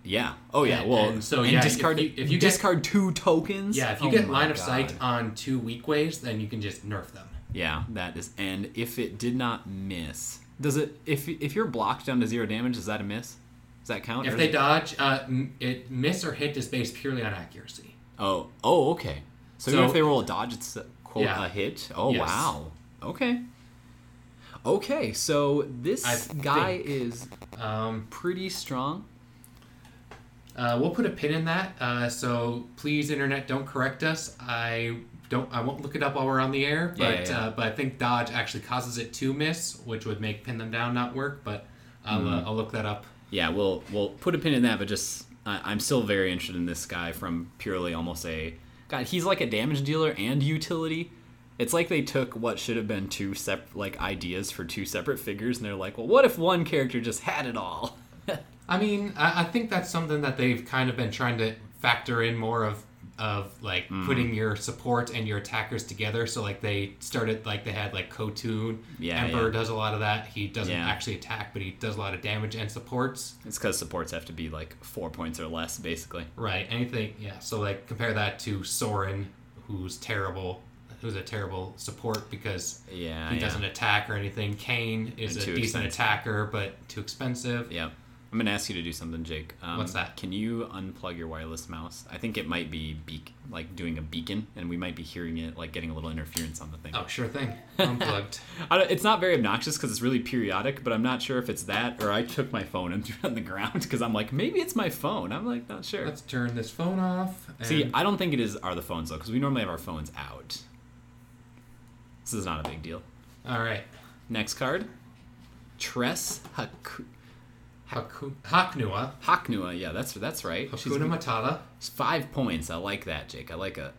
Yeah. Oh, yeah, well, and, and so and yeah, discard, if you, if you discard get, two tokens. Yeah, if you oh get line God. of sight on two weak ways, then you can just nerf them. Yeah, that is, and if it did not miss, does it, if if you're blocked down to zero damage, is that a miss? Does that count? If they it, dodge, uh, it miss or hit is based purely on accuracy. Oh, oh, okay. So, so even if they roll a dodge, it's a, quote, yeah. a hit? Oh, yes. wow. Okay. Okay, so this I guy think. is um, pretty strong. Uh, we'll put a pin in that. Uh, so please, internet, don't correct us. I don't. I won't look it up while we're on the air. But yeah, yeah, yeah. Uh, but I think dodge actually causes it to miss, which would make pin them down not work. But I'll mm. uh, I'll look that up. Yeah, we'll we'll put a pin in that. But just I, I'm still very interested in this guy from purely almost a God. He's like a damage dealer and utility. It's like they took what should have been two sep- like ideas for two separate figures, and they're like, well, what if one character just had it all? I mean, I-, I think that's something that they've kind of been trying to factor in more of, of like mm. putting your support and your attackers together. So like they started like they had like Khotun. Yeah, Emperor yeah. does a lot of that. He doesn't yeah. actually attack, but he does a lot of damage and supports. It's because supports have to be like four points or less, basically. Right. Anything. Yeah. So like compare that to Sorin, who's terrible. who's a terrible support because yeah, he yeah. doesn't attack or anything. Kane is and a decent expensive. attacker, but too expensive. Yeah. I'm going to ask you to do something, Jake. Um, What's that? Can you unplug your wireless mouse? I think it might be beak, like doing a beacon, and we might be hearing it, like getting a little interference on the thing. Oh, sure thing. Unplugged. I don't, it's not very obnoxious because it's really periodic, but I'm not sure if it's that or I took my phone and threw it on the ground because I'm like, maybe it's my phone. I'm like, not sure. Let's turn this phone off. And... See, I don't think it is are the phones, though, because we normally have our phones out. This is not a big deal. All right. Next card. Tress Hakuna. Haku- Haknua. Haknua, yeah, that's that's right. Hakuna Matata. It's five points. I like that, Jake. I like a...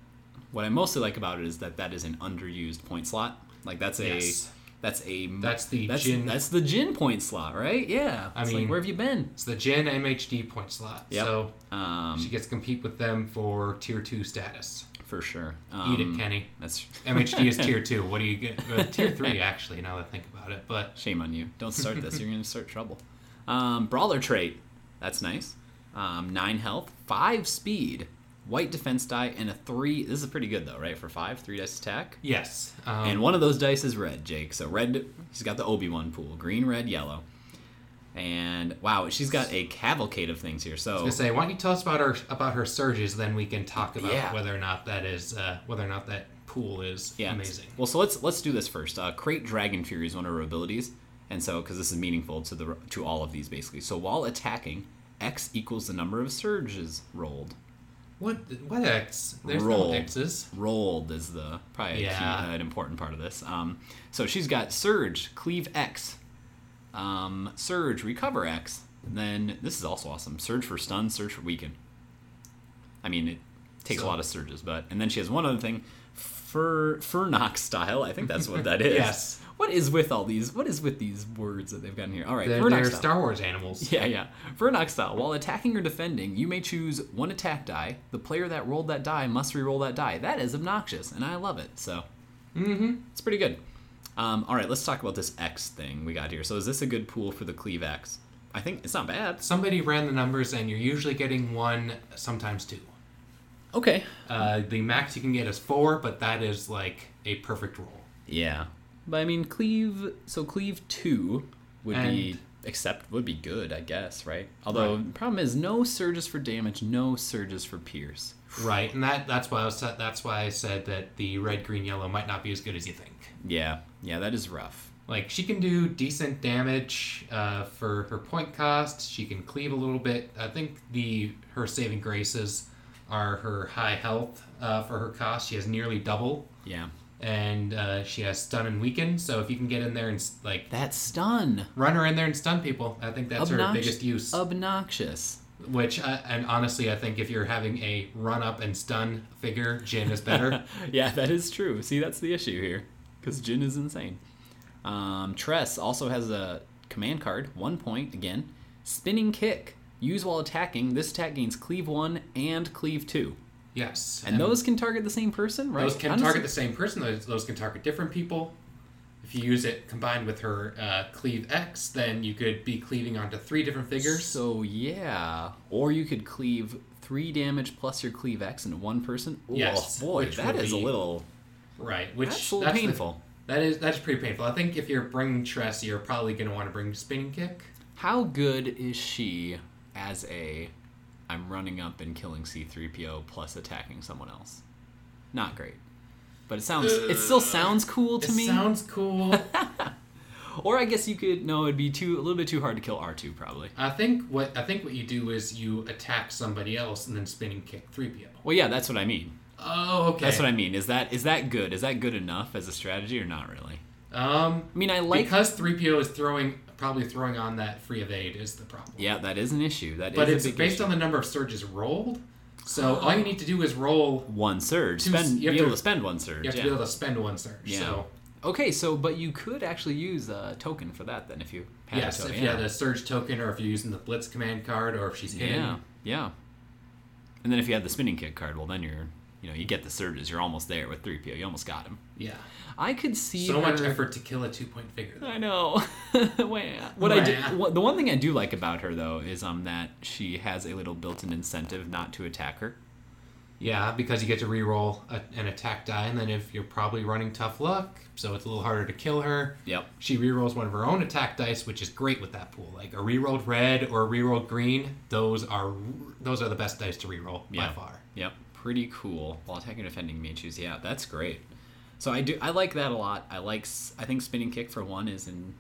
What I mostly like about it is that that is an underused point slot. Like, that's a... Yes. That's a... That's the that's, Jin... That's the Jin point slot, right? Yeah. I it's mean... Like, where have you been? It's the Jin M H D point slot. Yep. So, um, she gets to compete with them for Tier two status. For sure. Um, Eat it, Kenny. That's M H D is Tier two. What do you get? Uh, tier three, actually, now that I think about it, but... Shame on you. Don't start this. You're going to start trouble. Um, brawler trait, that's nice. Um, nine health, five speed, white defense die, and a three. This is pretty good though, right? For five, three dice attack. Yes. Um, and one of those dice is red, Jake. So red, she's got the Obi-Wan pool, green, red, yellow. And wow, she's got a cavalcade of things here. So I was gonna say, why don't you tell us about her about her surges? Then we can talk about yeah. whether or not that is uh, whether or not that pool is yeah. amazing. Well, so let's let's do this first. Uh, Create Dragon Fury is one of her abilities. And so, because this is meaningful to the to all of these, basically. So, while attacking, X equals the number of surges rolled. What what X? There's rolled. No X's. Rolled is the probably yeah. a key, uh, an important part of this. Um, so, she's got Surge, Cleave X, um, Surge, Recover X. And then, this is also awesome. Surge for Stun, Surge for Weaken. I mean, it takes so. a lot of surges. but And then she has one other thing. Fur Furnock style. I think that's what that is. Yes. What is with all these? What is with these words that they've gotten here? All right, they're, they're Star Wars animals. Yeah, yeah. Furnock style. While attacking or defending, you may choose one attack die. The player that rolled that die must re-roll that die. That is obnoxious, and I love it. So, mm-hmm. It's pretty good. Um, all right, let's talk about this X thing we got here. So, is this a good pool for the Cleave X? I think it's not bad. Somebody ran the numbers, and you're usually getting one, sometimes two. Okay. Uh, the max you can get is four, but that is like a perfect roll. Yeah. But I mean, cleave. So cleave two would and be except would be good, I guess, right? Although right. the problem is no surges for damage, no surges for pierce. Right, and that that's why I was that's why I said that the red, green, yellow might not be as good as you think. Yeah. Yeah, that is rough. Like she can do decent damage uh, for her point cost. She can cleave a little bit. I think the her saving grace is. Are her high health uh, for her cost. She has nearly double. Yeah. And uh, she has stun and weaken, so if you can get in there and, like... That's stun! Run her in there and stun people. I think that's Obnox- her biggest use. Obnoxious. Which, uh, and honestly, I think if you're having a run-up and stun figure, Jin is better. Yeah, that is true. See, that's the issue here. Because Jin is insane. Um, Tress also has a command card. One point, again. Spinning kick. Use while attacking. This attack gains Cleave one and Cleave two. Yes. And, and those can target the same person, right? Those can Honestly. target the same person. Those, those can target different people. If you use it combined with her uh, Cleave X, then you could be cleaving onto three different figures. So, yeah. Or you could cleave three damage plus your Cleave X into one person. Ooh, yes. Oh, boy, which that is a little... Right. Which that's a little that's painful. The, that is, that's pretty painful. I think if you're bringing Tress, you're probably going to want to bring Spinning Kick. How good is she... as a, I'm running up and killing C three P O plus attacking someone else. Not great. But it sounds, uh, it still sounds cool to it me. It sounds cool. Or I guess you could, no, it'd be too, a little bit too hard to kill R two probably. I think what, I think what you do is you attack somebody else and then spinning kick three P O. Well, yeah, that's what I mean. Oh, okay. That's what I mean. Is that, is that good? Is that good enough as a strategy or not really? Um, I mean, I like... Because three P O is throwing... Probably throwing on that free evade is the problem. Yeah, that is an issue. That but is it's a big based issue. on the number of surges rolled. So all you need to do is roll one surge. Two, spend, you have be to, able to spend one surge. You have yeah. to be able to spend one surge. Yeah. So okay, so but you could actually use a token for that then if you had yes, a token. Yes, if you had a surge token, or if you're using the blitz command card, or if she's hidden. Yeah, yeah. And then if you had the spinning kick card, well then you're. You know, you get the surges. You're almost there with three P O. You almost got him. Yeah. I could see So her... much effort to kill a two-point figure. Though. I know. what I do, what, the one thing I do like about her, though, is um that she has a little built-in incentive not to attack her. Yeah, because you get to reroll a, an attack die, and then if you're probably running tough luck, so it's a little harder to kill her. Yep. She rerolls one of her own attack dice, which is great with that pool. Like a rerolled red or a rerolled green, those are those are the best dice to reroll yeah. by far. Yep. Pretty cool. While attacking defending mages, yeah, that's great. So I do I like that a lot. I like I think spinning kick for one is in.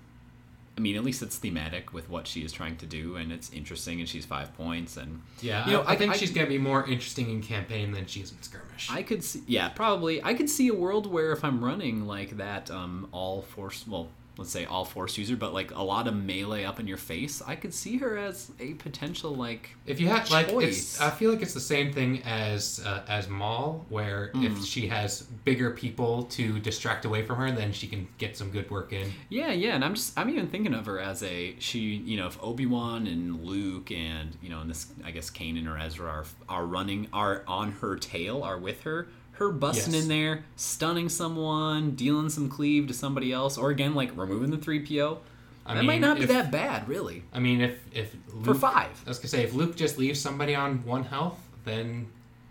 I mean, at least it's thematic with what she is trying to do, and it's interesting, and she's five points, and yeah, you know, I, I think I, she's gonna be more interesting in campaign than she is in skirmish. I could, see, yeah, probably. I could see a world where if I'm running like that, um, all force, well, let's say all force user, but like a lot of melee up in your face, I could see her as a potential like. If you have choice. like, it's, I feel like it's the same thing as uh, as Maul, where mm. if she has bigger people to distract away from her, then she can get some good work in. Yeah, yeah, and I'm just I'm even thinking of her as a she, you know, if Obi-Wan and Luke and you know, and this I guess Kanan or Ezra are are running are on her tail, are with her. Her busting yes. in there, stunning someone, dealing some cleave to somebody else, or again, like, removing the three P O. I that mean, might not if, be that bad, really. I mean, if... if Luke, For five. I was going to say, if Luke just leaves somebody on one health, then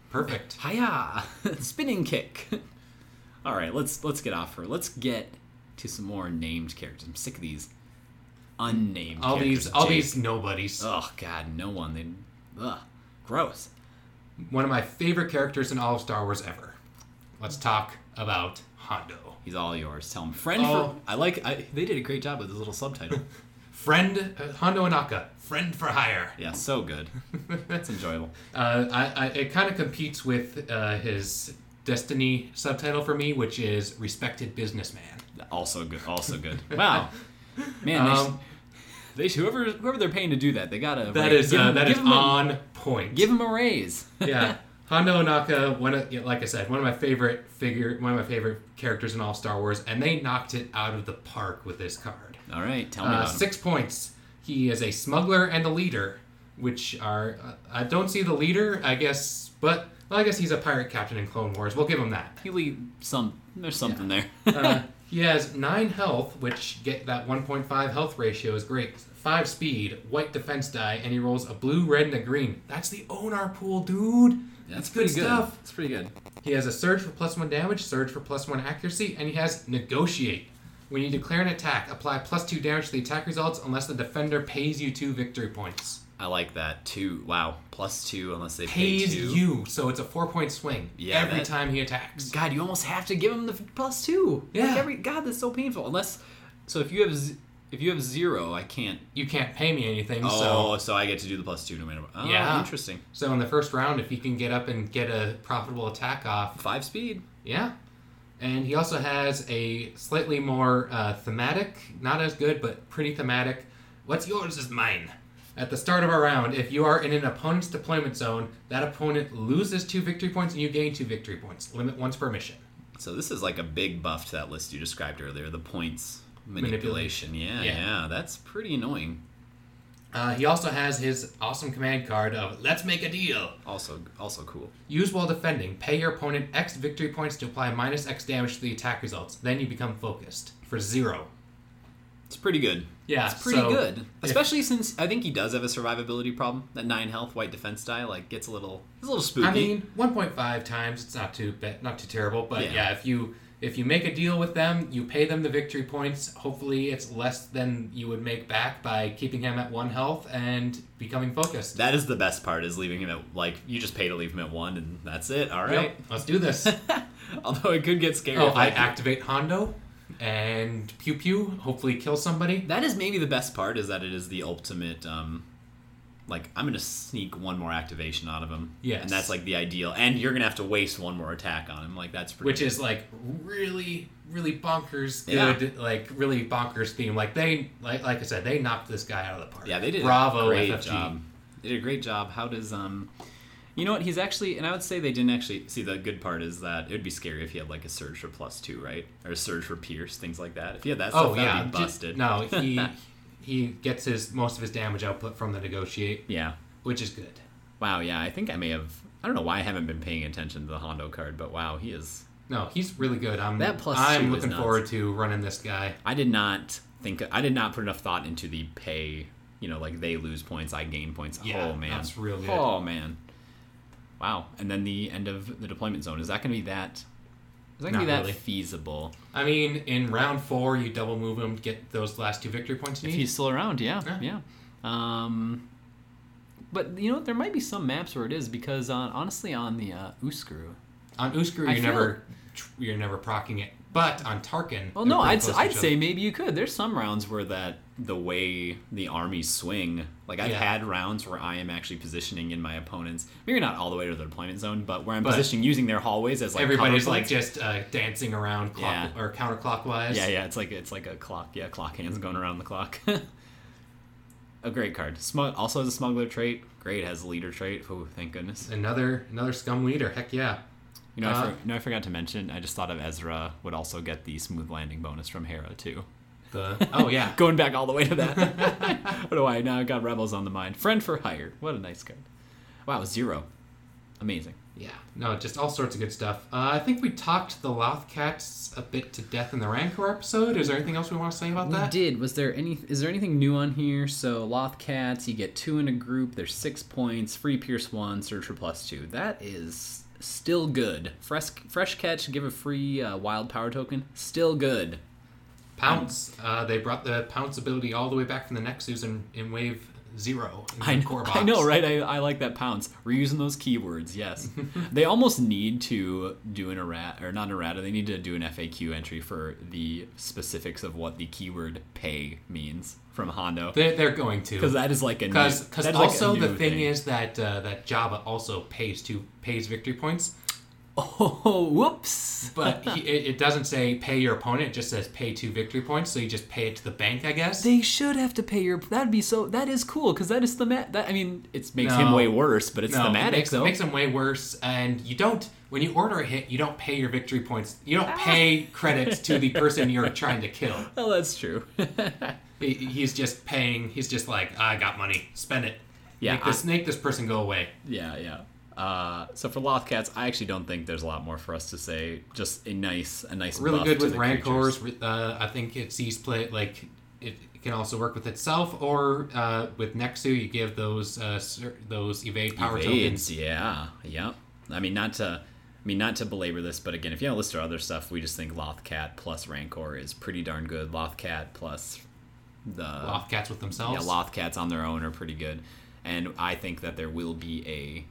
perfect. Hiya! Spinning kick. All right, let's let's get off her. Let's get to some more named characters. I'm sick of these unnamed all characters. These, all Jake. these nobodies. Oh, God, no one. They, ugh, gross. One of my favorite characters in all of Star Wars ever. Let's talk about Hondo. He's all yours. Tell him friend. Oh. For, I like. I, they did a great job with this little subtitle. Friend uh, Hondo Ohnaka. Friend for hire. Yeah, so good. That's enjoyable. Uh, I, I it kind of competes with uh, his Destiny subtitle for me, which is respected businessman. Also good. Also good. Wow, man. Um, they should, whoever whoever they're paying to do that, they gotta. That raise. is uh, him, that is on a, point. Give him a raise. Yeah. Hondo Ohnaka, one of, like I said, one of my favorite figure, one of my favorite characters in all Star Wars, and they knocked it out of the park with this card. All right, tell me uh, about him. Six points. He is a smuggler and a leader, which are uh, I don't see the leader, I guess, but well, I guess he's a pirate captain in Clone Wars. We'll give him that. He lead some. There's something yeah. there. uh, he has nine health, which get that one point five health ratio is great. Five speed, white defense die, and he rolls a blue, red, and a green. That's the Onar pool, dude. That's, That's good stuff. It's pretty good. He has a surge for plus one damage, surge for plus one accuracy, and he has negotiate. When you declare an attack, apply plus two damage to the attack results unless the defender pays you two victory points. I like that. Two. Wow. Plus two unless they pays pay two. Pays you, so it's a four-point swing yeah, every that, time he attacks. God, you almost have to give him the plus two. Yeah. Like every, God, that's so painful. Unless, so if you have... Z- If you have zero, I can't... You can't pay me anything, oh, so... so I get to do the plus two no matter what. Oh, yeah. Interesting. So in the first round, if he can get up and get a profitable attack off... Five speed. Yeah. And he also has a slightly more uh, thematic, not as good, but pretty thematic, what's yours is mine. At the start of our round, if you are in an opponent's deployment zone, that opponent loses two victory points and you gain two victory points. Limit once per mission. So this is like a big buff to that list you described earlier, the points... Manipulation. Manipulation, yeah, yeah, yeah. That's pretty annoying. Uh, he also has his awesome command card of, let's make a deal. Also also cool. Use while defending. Pay your opponent X victory points to apply minus X damage to the attack results. Then you become focused for zero. It's pretty good. Yeah, it's pretty so good. Especially if, since I think he does have a survivability problem. That nine health, white defense die, like, gets a little, it's a little spooky. I mean, one point five times, it's not too, not too terrible, but yeah, yeah if you... If you make a deal with them, you pay them the victory points. Hopefully it's less than you would make back by keeping him at one health and becoming focused. That is the best part, is leaving him at, like, you just pay to leave him at one, and that's it. All right. Yep, let's do this. Although it could get scary. Oh, I, I activate Hondo and pew pew, hopefully kill somebody. That is maybe the best part, is that it is the ultimate... Um, Like, I'm going to sneak one more activation out of him. Yes. And that's, like, the ideal. And you're going to have to waste one more attack on him. Like, that's pretty Which good. is, like, really, really bonkers good. Yeah. Like, really bonkers theme. Like, they, like, like I said, they knocked this guy out of the park. Yeah, they did Bravo, a great F F G. Job. They did a great job. How does, um... You know what? He's actually... And I would say they didn't actually... See, the good part is that it would be scary if he had, like, a surge for plus two, right? Or a surge for Pierce, things like that. If he had that stuff, oh, yeah. that would be busted. Just, no, he... He gets his most of his damage output from the negotiate. Yeah. Which is good. Wow, yeah. I think I may have... I don't know why I haven't been paying attention to the Hondo card, but wow, he is... No, he's really good. I'm, that plus I'm two looking forward to running this guy. I did not think... I did not put enough thought into the pay... You know, like, they lose points, I gain points. Yeah, oh, man. That's real good. Oh, man. Wow. And then the end of the deployment zone. Is that going to be that... Is that going to be that really. feasible? I mean, in round four, you double move him to get those last two victory points you need. If he's still around, yeah. Yeah. yeah. Um, but, you know, there might be some maps where it is, because, uh, honestly, on the uh, Uskru... On Uskru, I you're never like... you're never procking it. But on Tarkin... Well, no, I'd I'd say other. maybe you could. There's some rounds where that the way the armies swing... Like, I've yeah. had rounds where I am actually positioning in my opponents, maybe not all the way to the deployment zone, but where I'm but positioning using their hallways as, like, everybody's, like, just uh, dancing around clock yeah. or counterclockwise. Yeah, yeah, it's like it's like a clock. Yeah, clock hands going around the clock. A great card. Smug- also has a smuggler trait. Great, has a leader trait. Oh, thank goodness. Another another scum leader. Heck yeah. You know, uh, I for- you know, I forgot to mention, I just thought of Ezra would also get the smooth landing bonus from Hera, too. The, oh yeah, going back all the way to that. What do I now? I got Rebels on the mind. Friend for hire. What a nice card. Wow, zero, amazing. Yeah, no, just all sorts of good stuff. Uh, I think we talked the Lothcats a bit to death in the Rancor episode. Is there anything else we want to say about we that? We did. Was there any? Is there anything new on here? So Lothcats, you get two in a group. There's six points. Free Pierce one, search for plus two. That is still good. Fresh, fresh catch. Give a free uh, wild power token. Still good. Pounce. Uh, they brought the Pounce ability all the way back from the Nexus in, in Wave Zero. In I, core box. I know, right? I, I like that Pounce. We're using those keywords, yes. They almost need to do an errata, or not an errata, they need to do an F A Q entry for the specifics of what the keyword pay means from Hondo. They're, they're going to. Because that is like a new Because also like the thing, thing is that uh, that Jabba also pays to pays victory points. Oh, whoops. But he, it, it doesn't say pay your opponent. It just says pay two victory points. So you just pay it to the bank, I guess. They should have to pay your... That'd be so... That is cool, because that is thematic. I mean, it makes no, him way worse, but it's no, thematic, it makes, though. It makes him way worse, and you don't... When you order a hit, you don't pay your victory points. You don't pay credits to the person you're trying to kill. Well, that's true. he, he's just paying... He's just like, I got money. Spend it. Yeah, make, I, this, make this person go away. Yeah, yeah. Uh, so for Lothcats, I actually don't think there's a lot more for us to say. Just a nice, a nice. Really good with Rancors. Uh, I think it sees play like it can also work with itself, or uh, with Nexu. You give those uh, those evade power Evades, tokens. Yeah, yeah. I mean, not to, I mean, not to belabor this, but again, if you have a list of other stuff, we just think Lothcat plus Rancor is pretty darn good. Lothcat plus the Lothcats with themselves. Yeah, Lothcats on their own are pretty good, and I think that there will be a.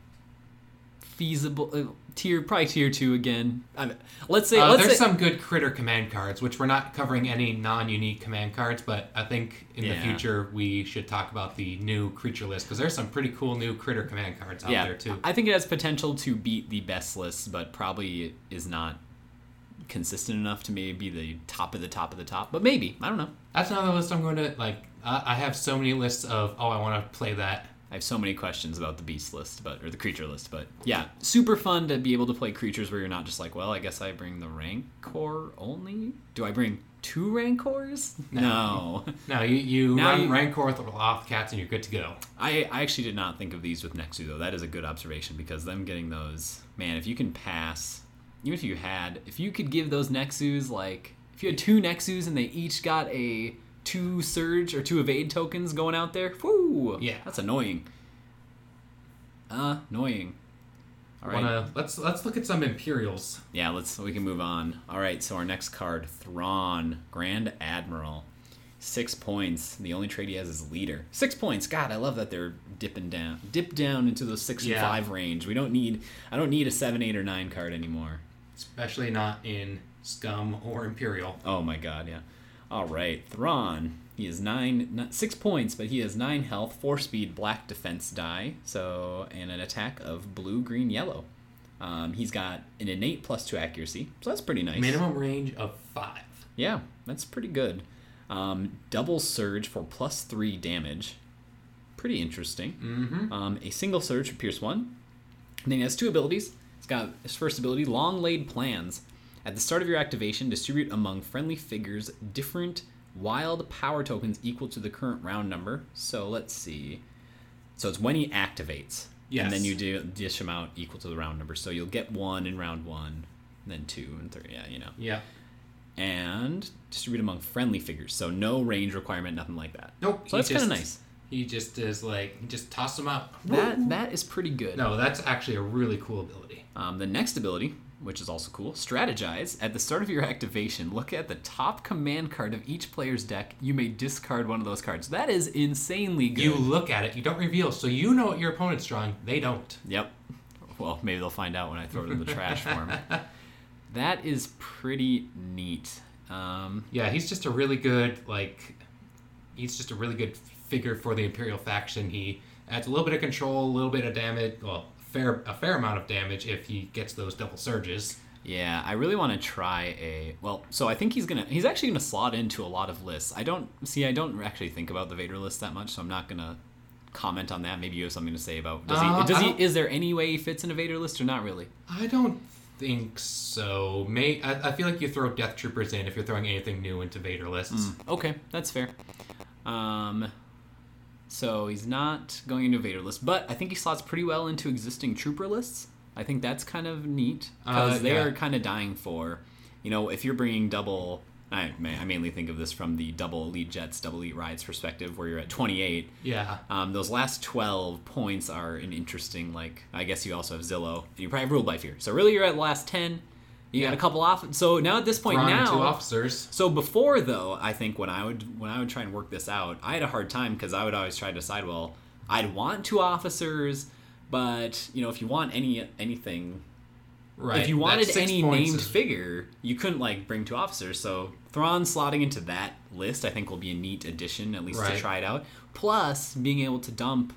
Feasible uh, tier, probably tier two again. I mean, let's say uh, let's there's say, some good critter command cards, which we're not covering any non-unique command cards, but I think in yeah. the future we should talk about the new creature list, because there's some pretty cool new critter command cards out yeah, there too. I think it has potential to beat the best list, but probably is not consistent enough to maybe be the top of the top of the top. But maybe I don't know. That's another list I'm going to like. Uh, I have so many lists of oh, I want to play that. I have so many questions about the beast list, but or the creature list, but yeah, super fun to be able to play creatures where you're not just like, well, I guess I bring the Rancor only. Do I bring two Rancors? No, no, no you you now run you, Rancor with Lothcats and you're good to go. I, I actually did not think of these with Nexu though. That is a good observation, because them getting those, man, if you can pass, even if you had, if you could give those Nexus like, if you had two Nexus and they each got a. Two surge or two evade tokens going out there. Woo! Yeah, that's annoying. Uh, annoying. All right, Wanna, let's let's look at some Imperials. Yeah, let's we can move on. All right, so our next card, Thrawn, Grand Admiral, six points. The only trait he has is leader. Six points. God, I love that they're dipping down, dip down into the six yeah. and five range. We don't need. I don't need a seven, eight, or nine card anymore. Especially not in Scum or Imperial. Oh my God, yeah. All right, Thrawn. He has nine, six points, but he has nine health, four speed, black defense die, so and an attack of blue, green, yellow. Um, he's got an innate plus two accuracy, so that's pretty nice. Minimum range of five. Yeah, that's pretty good. Um, double surge for plus three damage. Pretty interesting. Mm-hmm. Um, a single surge for Pierce one. And then he has two abilities. He's got his first ability, Long Laid Plans. At the start of your activation, distribute among friendly figures different wild power tokens equal to the current round number. So let's see. So it's when he activates. Yes. And then you do dish them out equal to the round number. So you'll get one in round one, then two and three. Yeah, you know. Yeah. And distribute among friendly figures. So no range requirement, nothing like that. Nope. So that's kind of nice. He just is like, just toss them up. That that is pretty good. No, that's actually a really cool ability. Um, the next ability, which is also cool, strategize. At the start of your activation, look at the top command card of each player's deck. You may discard one of those cards. That is insanely good. You look at it. You don't reveal, so you know what your opponent's drawing. They don't. Yep. Well, maybe they'll find out when I throw it in the trash for them. That is pretty neat. Um, yeah, he's just a really good like. He's just a really good. figure for the Imperial faction. He adds a little bit of control, a little bit of damage, well, fair a fair amount of damage if he gets those double surges. Yeah, I really want to try a well, so I think he's gonna he's actually gonna slot into a lot of lists. I don't see I don't actually think about the Vader list that much, so I'm not gonna comment on that. Maybe you have something to say about does uh, he does he is there any way he fits in a Vader list or not really? I don't think so. May I, I feel like you throw Death Troopers in if you're throwing anything new into Vader lists. Mm, okay, that's fair. Um So he's not going into Vader list, but I think he slots pretty well into existing Trooper lists. I think that's kind of neat, because uh, they yeah. are kind of dying for, you know, if you're bringing double, I, I mainly think of this from the double Elite Jets, double Elite Rides perspective, where you're at twenty-eight. Yeah. Um, those last twelve points are an interesting, like, I guess you also have Zillow. You probably have Ruled by Fear. So really you're at the last ten. You yeah. got a couple off. So now at this point, Thrawn now two officers. So before though, I think when I would when I would try and work this out, I had a hard time because I would always try to decide. Well, I'd want two officers, but you know, if you want any anything, right? If you wanted any named is... figure, you couldn't like bring two officers. So Thrawn slotting into that list, I think, will be a neat addition, at least right. to try it out. Plus, being able to dump,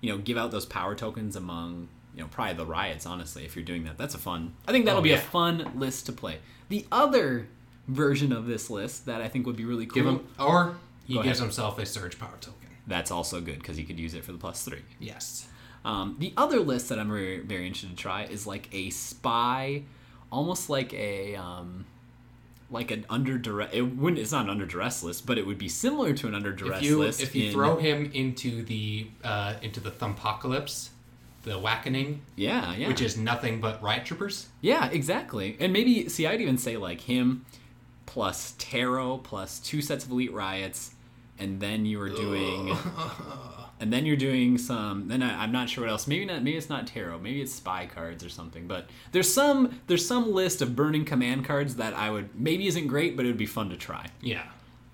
you know, give out those power tokens among. You know, probably the riots, honestly, if you're doing that. That's a fun... I think that'll oh, yeah. be a fun list to play. The other version of this list that I think would be really cool... Give him, or he Go gives ahead. himself a surge power token. That's also good, because he could use it for the plus three. Yes. Um, the other list that I'm very, very interested to try is like a spy, almost like a... Um, like an under duress... It wouldn't, it's not an under duress list, but it would be similar to an under duress if you, list. If you in, throw him into the, uh, into the Thumpocalypse... The Wackening. Yeah, yeah. Which is nothing but riot troopers. Yeah, exactly. And maybe, see, I'd even say, like, him plus Tarot plus two sets of Elite Riots, and then you were doing... Ugh. And then you're doing some... Then I, I'm not sure what else. Maybe not. Maybe it's not Tarot. Maybe it's spy cards or something. But there's some there's some list of burning command cards that I would... Maybe isn't great, but it would be fun to try. Yeah.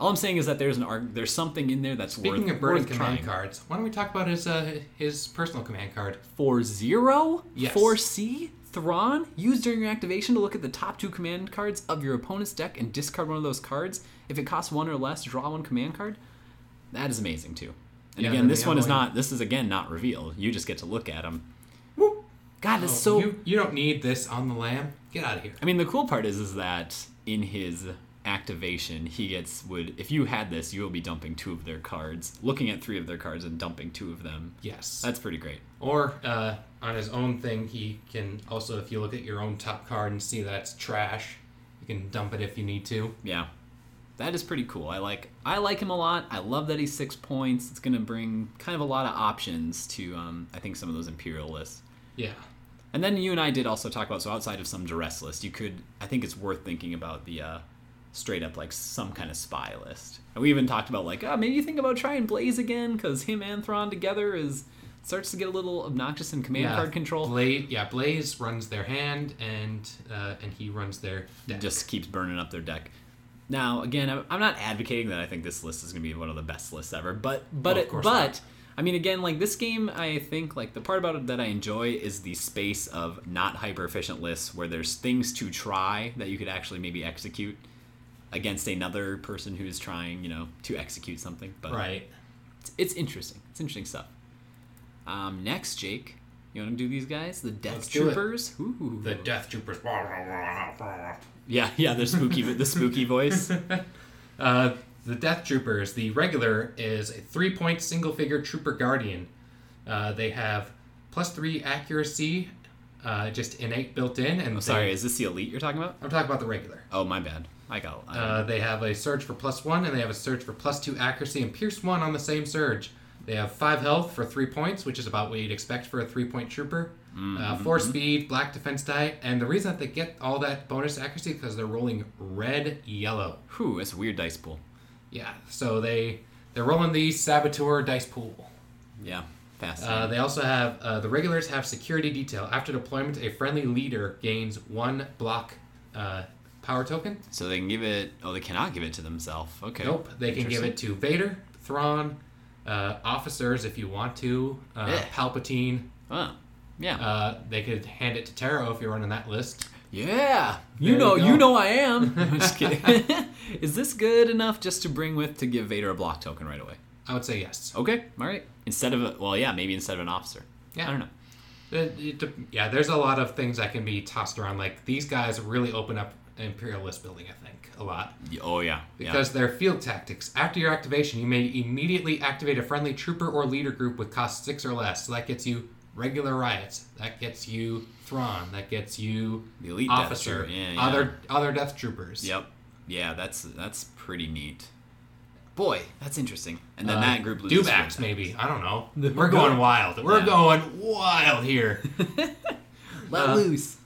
All I'm saying is that there's an there's something in there that's Speaking worth Speaking of burning command trying. cards, why don't we talk about his uh, his personal command card? four zero? Yes. four C? Thrawn? Use during your activation to look at the top two command cards of your opponent's deck and discard one of those cards. If it costs one or less, draw one command card. That is amazing, too. And yeah, again, this one is not... This is, again, not revealed. You just get to look at them. Whoop. God, that's oh, so... You, you don't need this on the lam. Get out of here. I mean, the cool part is, is that in his... activation he gets would if you had this you will be dumping two of their cards, looking at three of their cards and dumping two of them. Yes, that's pretty great. Or uh on his own thing, he can also, if you look at your own top card and see that's trash, you can dump it if you need to. Yeah, that is pretty cool. I like I like him a lot. I love that he's six points. It's gonna bring kind of a lot of options to um I think some of those Imperial lists. Yeah. And then you and I did also talk about, so outside of some duress list, you could, I think it's worth thinking about the uh straight up like some kind of spy list. And we even talked about like, oh, maybe you think about trying Blaze again, because him and Thrawn together is starts to get a little obnoxious in command yeah, card control. Blaze, yeah, Blaze runs their hand and uh, and he runs their deck. Just keeps burning up their deck. Now, again, I'm not advocating that I think this list is going to be one of the best lists ever, but but well, it, but not. I mean, again, like this game, I think like the part about it that I enjoy is the space of not hyper efficient lists where there's things to try that you could actually maybe execute against another person who is trying, you know, to execute something. But right. It's, it's interesting. It's interesting stuff. Um, next, Jake, you want to do these guys? The Death Let's Troopers? Ooh. The Death Troopers. Yeah, yeah, the spooky, the spooky voice. Uh, the Death Troopers, the regular, is a three-point single-figure Trooper Guardian. Uh, they have plus three accuracy, uh, just innate built-in. And oh, sorry, they, is this the Elite you're talking about? I'm talking about the regular. Oh, my bad. I got I uh, They have a surge for plus one, and they have a surge for plus two accuracy and pierce one on the same surge. They have five health for three points, which is about what you'd expect for a three-point trooper. Mm-hmm. Uh, four speed, black defense die, and the reason that they get all that bonus accuracy is because they're rolling red, yellow. Whew, that's a weird dice pool. Yeah, so they They're rolling the Saboteur dice pool. Yeah, fascinating. Uh, they also have, uh, the regulars have security detail. After deployment, a friendly leader gains one block uh, power token. So they can give it, oh, they cannot give it to themselves. Okay. Nope, they can give it to Vader, Thrawn, uh, officers if you want to, uh, yeah. Palpatine. Oh, yeah. Uh, they could hand it to Tarot if you're running that list. Yeah, you there know, you, you know I am. I'm just kidding. Is this good enough just to bring with to give Vader a block token right away? I would say yes. Okay, all right. Instead of a, well, yeah, maybe instead of an officer. Yeah, I don't know. It, it, yeah, there's a lot of things that can be tossed around. Like these guys really open up Imperial list building, I think, a lot. Oh yeah, because yeah. their field tactics. After your activation, you may immediately activate a friendly trooper or leader group with cost six or less. So that gets you. Regular riots. That gets you Thrawn. That gets you the elite officer. Death yeah, yeah. Other other Death Troopers. Yep. Yeah, that's that's pretty neat. Boy, that's interesting. And then uh, that group loses. Dubacks, maybe. I don't know. We're going wild. We're yeah. going wild here. Let uh, loose.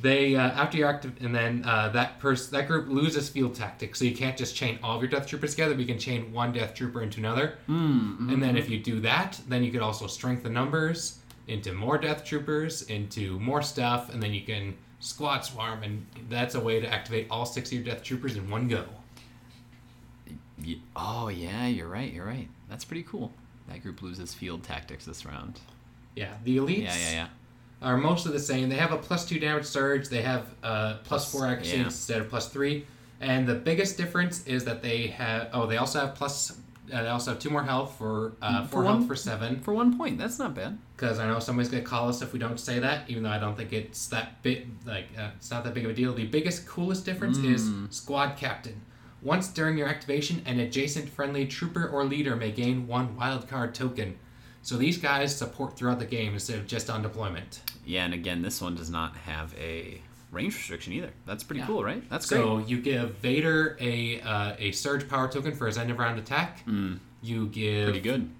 They uh, after you active, and then uh, that pers- that group loses field tactics, so you can't just chain all of your Death Troopers together, but you can chain one Death Trooper into another. Mm-hmm. And then if you do that, then you could also strength the numbers. Into more Death Troopers, into more stuff, and then you can squad swarm, and that's a way to activate all six of your Death Troopers in one go. Oh, yeah, you're right, you're right. That's pretty cool. That group loses field tactics this round. Yeah, the elites yeah, yeah, yeah. are mostly the same. They have a plus two damage surge, they have uh, plus, plus four actions yeah. instead of plus three, and the biggest difference is that they have, oh, they also have plus... Uh, they also have two more health for uh, four for health one, for seven. For one point, that's not bad. Because I know somebody's going to call us if we don't say that, even though I don't think it's that big, like, uh, it's not that big of a deal. The biggest, coolest difference mm. is squad captain. Once during your activation, an adjacent friendly trooper or leader may gain one wildcard token. So these guys support throughout the game instead of just on deployment. Yeah, and again, this one does not have a... range restriction either. That's pretty yeah. cool, right? That's great. So you give Vader a uh, a surge power token for his end of round attack. Mm. You give pretty good.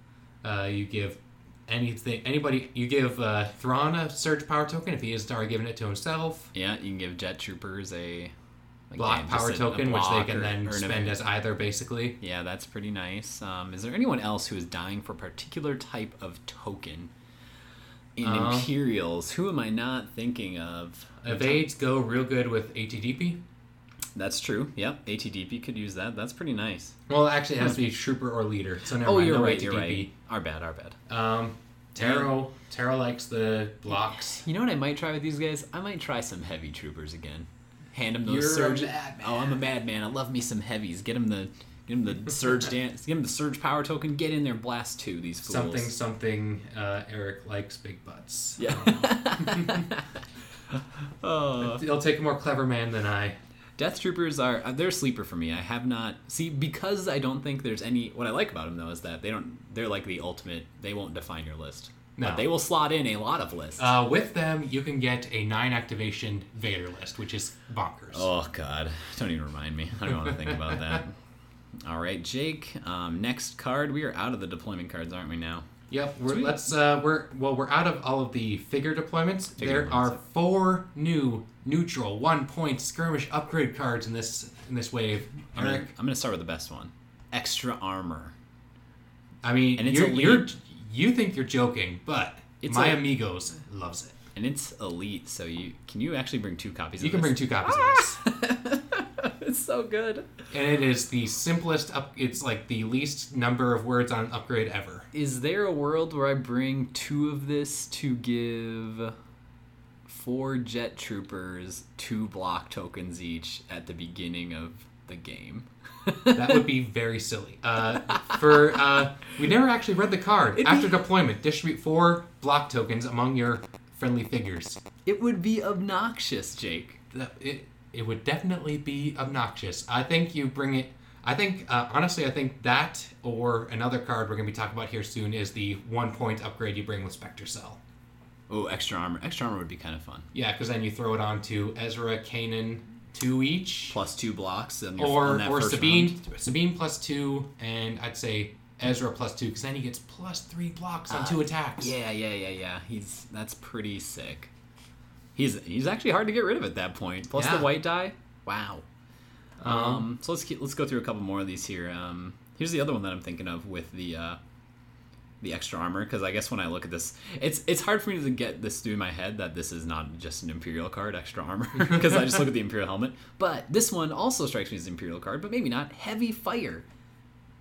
Uh, you give anything anybody. You give uh, Thrawn a surge power token if he isn't already giving it to himself. Yeah, you can give Jet Troopers a like, block yeah, power a, token, a block which they can or, then or spend as either basically. Yeah, that's pretty nice. Um, is there anyone else who is dying for a particular type of token? In um, Imperials, who am I not thinking of? Evades go real good with A T D P. That's true. Yep, A T D P could use that. That's pretty nice. Well, actually, it has to be trooper or leader. So never oh, mind. You're no right. A T D P. You're right. Our bad. Our bad. Um, Taro. Taro likes the blocks. You know what I might try with these guys? I might try some heavy troopers again. Hand them those surge. You're a madman. Oh, I'm a madman. I love me some heavies. Get them the. Give him the surge dance. Give him the surge power token. Get in there, and blast two these fools. Something, something. Uh, Eric likes big butts. Yeah. uh, It'll take a more clever man than I. Death Troopers are they're a sleeper for me. I have not see because I don't think there's any. What I like about them though is that they don't. They're like the ultimate. They won't define your list. No. But they will slot in a lot of lists. Uh, with them, you can get a nine activation Vader list, which is bonkers. Oh God! Don't even remind me. I don't want to think about that. All right, Jake. Um, next card. We are out of the deployment cards, aren't we now? Yep. We're, let's. Uh, we're well. We're out of all of the figure deployments. Figure there deployments are four new neutral one point skirmish upgrade cards in this in this wave. I'm Eric, gonna, I'm gonna start with the best one. Extra armor. I mean, and it's you're, you're, you think you're joking, but it's my a, amigos loves it, and it's elite. So you can you actually bring two copies. You of can this? bring two copies ah! of this. It's so good. And it is the simplest, up, it's like the least number of words on an upgrade ever. Is there a world where I bring two of this to give four Jet Troopers two block tokens each at the beginning of the game? That would be very silly. Uh, for uh, we never actually read the card. It'd After be... deployment, distribute four block tokens among your friendly figures. It would be obnoxious, Jake. The, it, It would definitely be obnoxious. I think you bring it... I think, uh, honestly, I think that or another card we're going to be talking about here soon is the one-point upgrade you bring with Spectre Cell. Oh, extra armor. Extra armor would be kind of fun. Yeah, because then you throw it on to Ezra, Kanan, two each. Plus two blocks. On your, or on that or first Sabine. Round. Sabine plus two, and I'd say Ezra plus two, because then he gets plus three blocks on uh, two attacks. Yeah, yeah, yeah, yeah. He's That's pretty sick. He's he's actually hard to get rid of at that point. Plus yeah. the white die. Wow. Uh-huh. Um, so let's keep, let's go through a couple more of these here. Um, here's the other one that I'm thinking of with the uh, the extra armor, because I guess when I look at this, it's it's hard for me to get this through my head that this is not just an Imperial card, extra armor, because I just look at the Imperial helmet. But this one also strikes me as an Imperial card, but maybe not. Heavy Fire.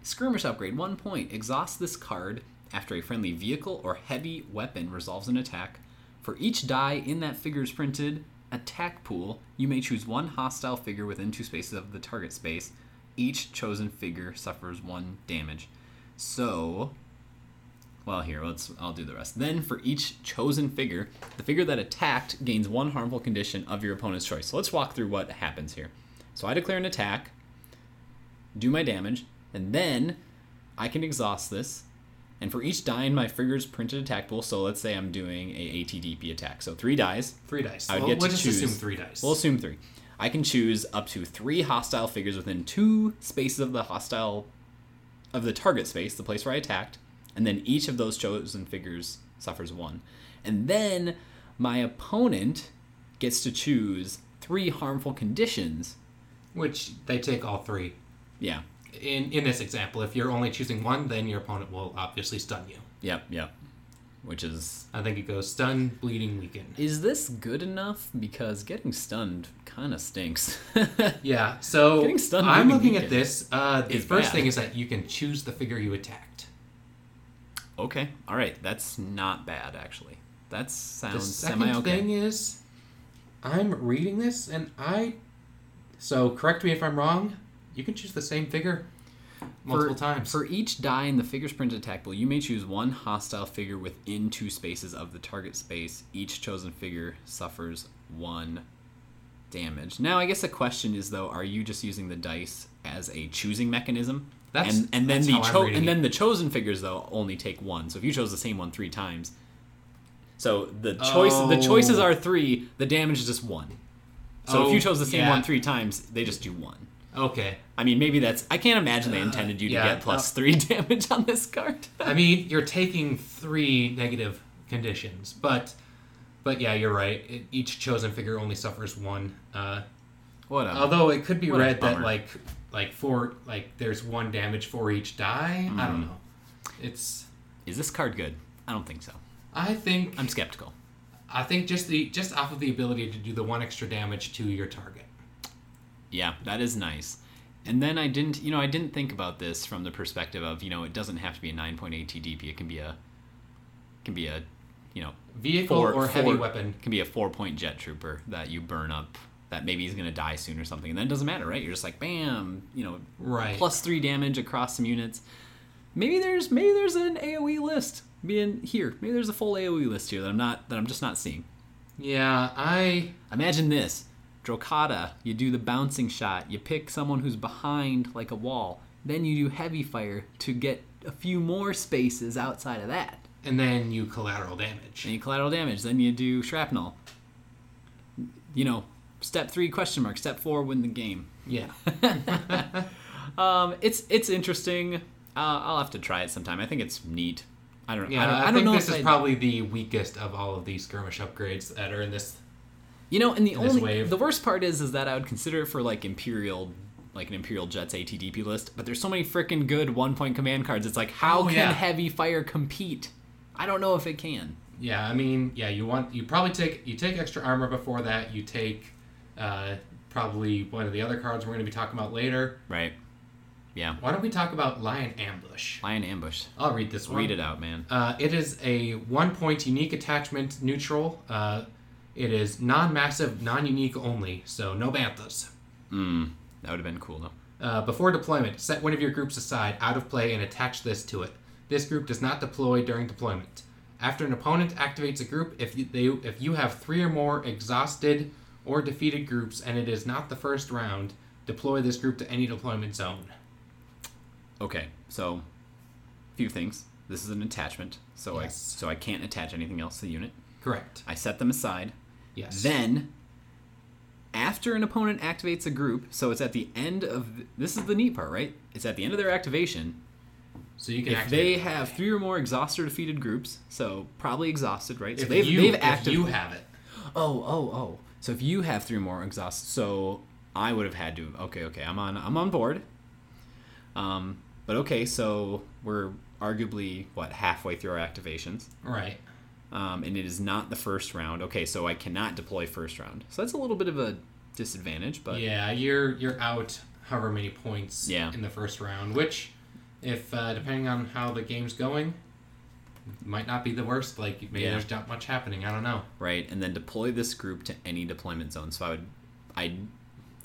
Skirmish upgrade, one point. Exhaust this card after a friendly vehicle or heavy weapon resolves an attack. For each die in that figure's printed attack pool, you may choose one hostile figure within two spaces of the target space. Each chosen figure suffers one damage. So, well, here, let's. I'll do the rest. Then, for each chosen figure, the figure that attacked gains one harmful condition of your opponent's choice. So let's walk through what happens here. So I declare an attack, do my damage, and then I can exhaust this. And for each die in my figure's printed attack pool, so let's say I'm doing a ATDP attack. So three dice. Three dice. I would get well, to choose. Let's assume three dice. We'll assume three. I can choose up to three hostile figures within two spaces of the hostile, of the target space, the place where I attacked. And then each of those chosen figures suffers one. And then my opponent gets to choose three harmful conditions. Which they take all three. Yeah. In in this example, if you're only choosing one, then your opponent will obviously stun you. Yep, yep. Which is... I think it goes stun, bleeding, weaken. Is this good enough? Because getting stunned kind of stinks. Yeah, so getting stunned, I'm looking at this. Uh, the first bad. thing is that you can choose the figure you attacked. Okay, all right. That's not bad, actually. That sounds semi-okay. The second thing is, I'm reading this, and I... So, correct me if I'm wrong... You can choose the same figure multiple for, times. For each die in the figure's printed attack pool, you may choose one hostile figure within two spaces of the target space. Each chosen figure suffers one damage. Now, I guess the question is, though, are you just using the dice as a choosing mechanism? That's and, and then that's the how cho- I'm And it. then the chosen figures, though, only take one. So if you chose the same one three times, so the choice oh. the choices are three. The damage is just one. So oh, if you chose the same yeah. one three times, they just do one. Okay. I mean, maybe that's... I can't imagine they intended you uh, yeah, to get plus uh, three damage on this card. I mean, you're taking three negative conditions, but but yeah, you're right. It, each chosen figure only suffers one. Uh, what a, although it could be read that, like, like for, like there's one damage for each die. Mm. I don't know. It's Is this card good? I don't think so. I think... I'm skeptical. I think just the just off of the ability to do the one extra damage to your target. Yeah, that is nice. And then I didn't, you know, I didn't think about this from the perspective of, you know, it doesn't have to be a nine point eight T D P. It can be a, can be a, you know, vehicle four, or heavy four, weapon. Can be a four-point jet trooper that you burn up. That maybe he's going to die soon or something. And then it doesn't matter, right? You're just like, bam, you know, right. Plus three damage across some units. Maybe there's maybe there's an AoE list being here. Maybe there's a full AoE list here that I'm not that I'm just not seeing. Yeah, I imagine this. Drocata, you do the bouncing shot, you pick someone who's behind like a wall, then you do heavy fire to get a few more spaces outside of that. And then you collateral damage. And you collateral damage, then you do shrapnel. You know, step three question mark, step four win the game. Yeah. um, it's it's interesting. Uh, I'll have to try it sometime. I think it's neat. I don't know. Yeah, I, don't, I, I don't know. I think this is I, probably the weakest of all of these skirmish upgrades that are in this. You know, and the only wave. the worst part is is that I would consider it for like Imperial, like an Imperial Jets A T D P list. But there's so many freaking good one point command cards. It's like, how oh, can yeah. heavy fire compete? I don't know if it can. Yeah, I mean, yeah, you want you probably take you take extra armor before that. You take uh, probably one of the other cards we're going to be talking about later. Right. Yeah. Why don't we talk about Lion Ambush? Lion Ambush. I'll read this one. Read it out, man. Uh, it is a one point unique attachment neutral. Uh, It is non-massive, non-unique only, so no Banthas. Mm, that would have been cool, though. Uh, before deployment, set one of your groups aside, out of play, and attach this to it. This group does not deploy during deployment. After an opponent activates a group, if you, they, if you have three or more exhausted or defeated groups, and it is not the first round, deploy this group to any deployment zone. Okay, so a few things. This is an attachment, so yes. I so I can't attach anything else to the unit. Correct. I set them aside. Yes. Then, after an opponent activates a group, so it's at the end of... This is the neat part, right? It's at the end of their activation. So you can If they have three or more exhausted or defeated groups, so probably exhausted, right? So if they've, you, they've activated... If you have it. Oh, oh, oh. So if you have three or more exhausted... So I would have had to. Okay, okay, I'm on. I'm on board. Um, but okay, so we're arguably what halfway through our activations, right? Um, and it is not the first round. Okay, so I cannot deploy first round. So that's a little bit of a disadvantage, but yeah, you're you're out however many points yeah. in the first round, which, if uh, depending on how the game's going, might not be the worst. Like maybe yeah. there's not much happening. I don't know. Right, and then deploy this group to any deployment zone. So I would, I.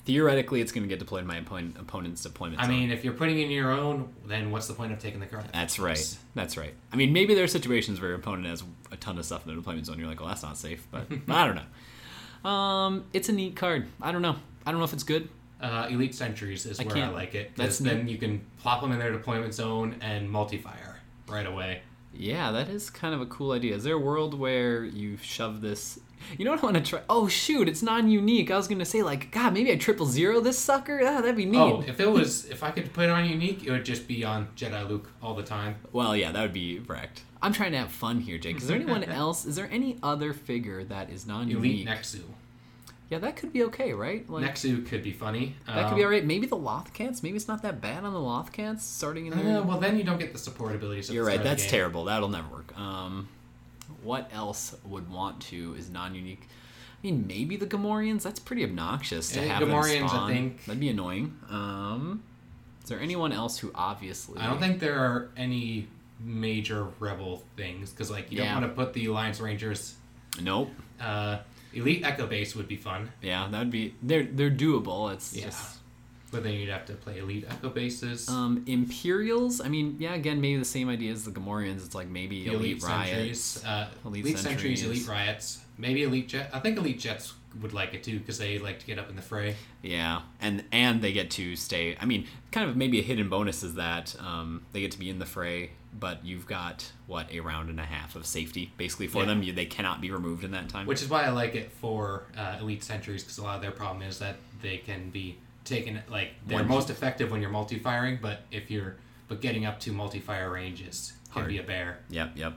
Theoretically, it's going to get deployed in my opponent, opponent's deployment zone. I mean, if you're putting in your own, then what's the point of taking the card? That's right. That's right. I mean, maybe there are situations where your opponent has a ton of stuff in the deployment zone. You're like, well, that's not safe, but I don't know. Um, it's a neat card. I don't know. I don't know if it's good. Uh, Elite Sentries is I where can't. I like it. That's then neat. You can plop them in their deployment zone and multi-fire right away. Yeah, that is kind of a cool idea. Is there a world where you shove this... You know what I want to try? Oh, shoot, it's non-unique. I was going to say, like, God, maybe I triple zero this sucker? Ah, that'd be neat. Oh, if it was... If I could put it on unique, it would just be on Jedi Luke all the time. Well, yeah, that would be wrecked. I'm trying to have fun here, Jake. Is there anyone else... Is there any other figure that is non-unique? Elite Nexu. Yeah, that could be okay, right? Like, Nexu could be funny. That um, could be all right. Maybe the Lothcats. Maybe it's not that bad on the Lothcats starting in there. Uh, well, then you don't get the support abilities. You're right. That's terrible. That'll never work. Um, what else would want to is non-unique? I mean, maybe the Gamorreans. That's pretty obnoxious to have Gamorreans, I think. That'd be annoying. Um, is there anyone else who obviously... I don't think there are any major rebel things because, like, you yeah. don't want to put the Alliance Rangers... Nope. Uh... Elite Echo Base would be fun. Yeah, that would be... They're they're doable. It's yeah. just... But then you'd have to play Elite Echo Bases. Um, Imperials. I mean, yeah, again, maybe the same idea as the Gamorreans. It's like maybe the Elite, elite Riots. Uh, elite, elite Sentries. Elite Riots. Maybe Elite Jets. I think Elite Jets would like it, too, because they like to get up in the fray. Yeah, and and they get to stay... I mean, kind of maybe a hidden bonus is that um, they get to be in the fray, but you've got, what, a round and a half of safety, basically, for yeah. them. You, they cannot be removed in that time. Which is why I like it for uh, Elite Sentries, because a lot of their problem is that they can be taken, like, they're One, most effective when you're multi-firing, but if you're, but getting up to multi-fire ranges can hard. Be a bear. Yep, yep.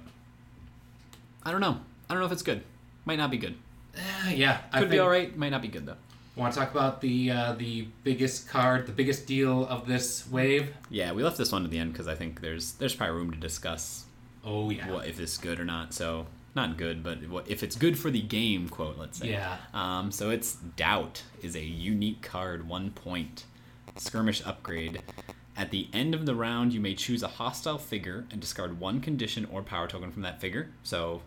I don't know. I don't know if it's good. Might not be good. Uh, yeah. Could I be all right. Might not be good, though. Want to talk about the uh, the biggest card, the biggest deal of this wave? Yeah, we left this one to the end because I think there's there's probably room to discuss. Oh yeah. What, if it's good or not? So not good, but if it's good for the game, quote. Let's say. Yeah. Um. So it's Doubt is a unique card, one point, skirmish upgrade. At the end of the round, you may choose a hostile figure and discard one condition or power token from that figure. So,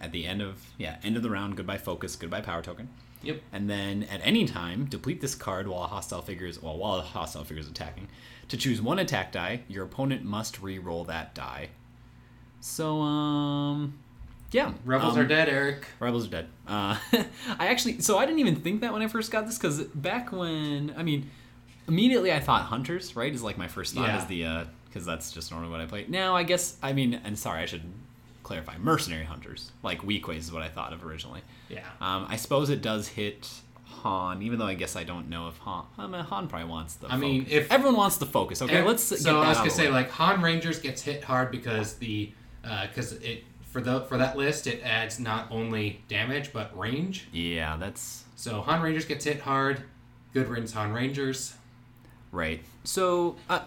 at the end of yeah end of the round, goodbye focus, goodbye power token. Yep. And then at any time, deplete this card while a hostile figure is well, while a hostile figure is attacking. To choose one attack die, your opponent must re-roll that die. So, um, yeah, rebels um, are dead, Eric. Rebels are dead. Uh, I actually, so I didn't even think that when I first got this because back when, I mean, immediately I thought hunters, right, is like my first thought yeah. is the uh, because that's just normally what I play. Now I guess I mean, and sorry, I should. Clarify mercenary hunters like Weequays is what I thought of originally. Yeah. Um. I suppose it does hit Han, even though I guess I don't know if Han. I mean, Han probably wants the. I focus. mean, if everyone wants the focus, okay. If, let's. So get that I was gonna say way. Like Han Rangers gets hit hard because the, because uh, it for the for that list it adds not only damage but range. Yeah, that's. So Han Rangers gets hit hard. Good riddance, Han Rangers. Right. So, uh,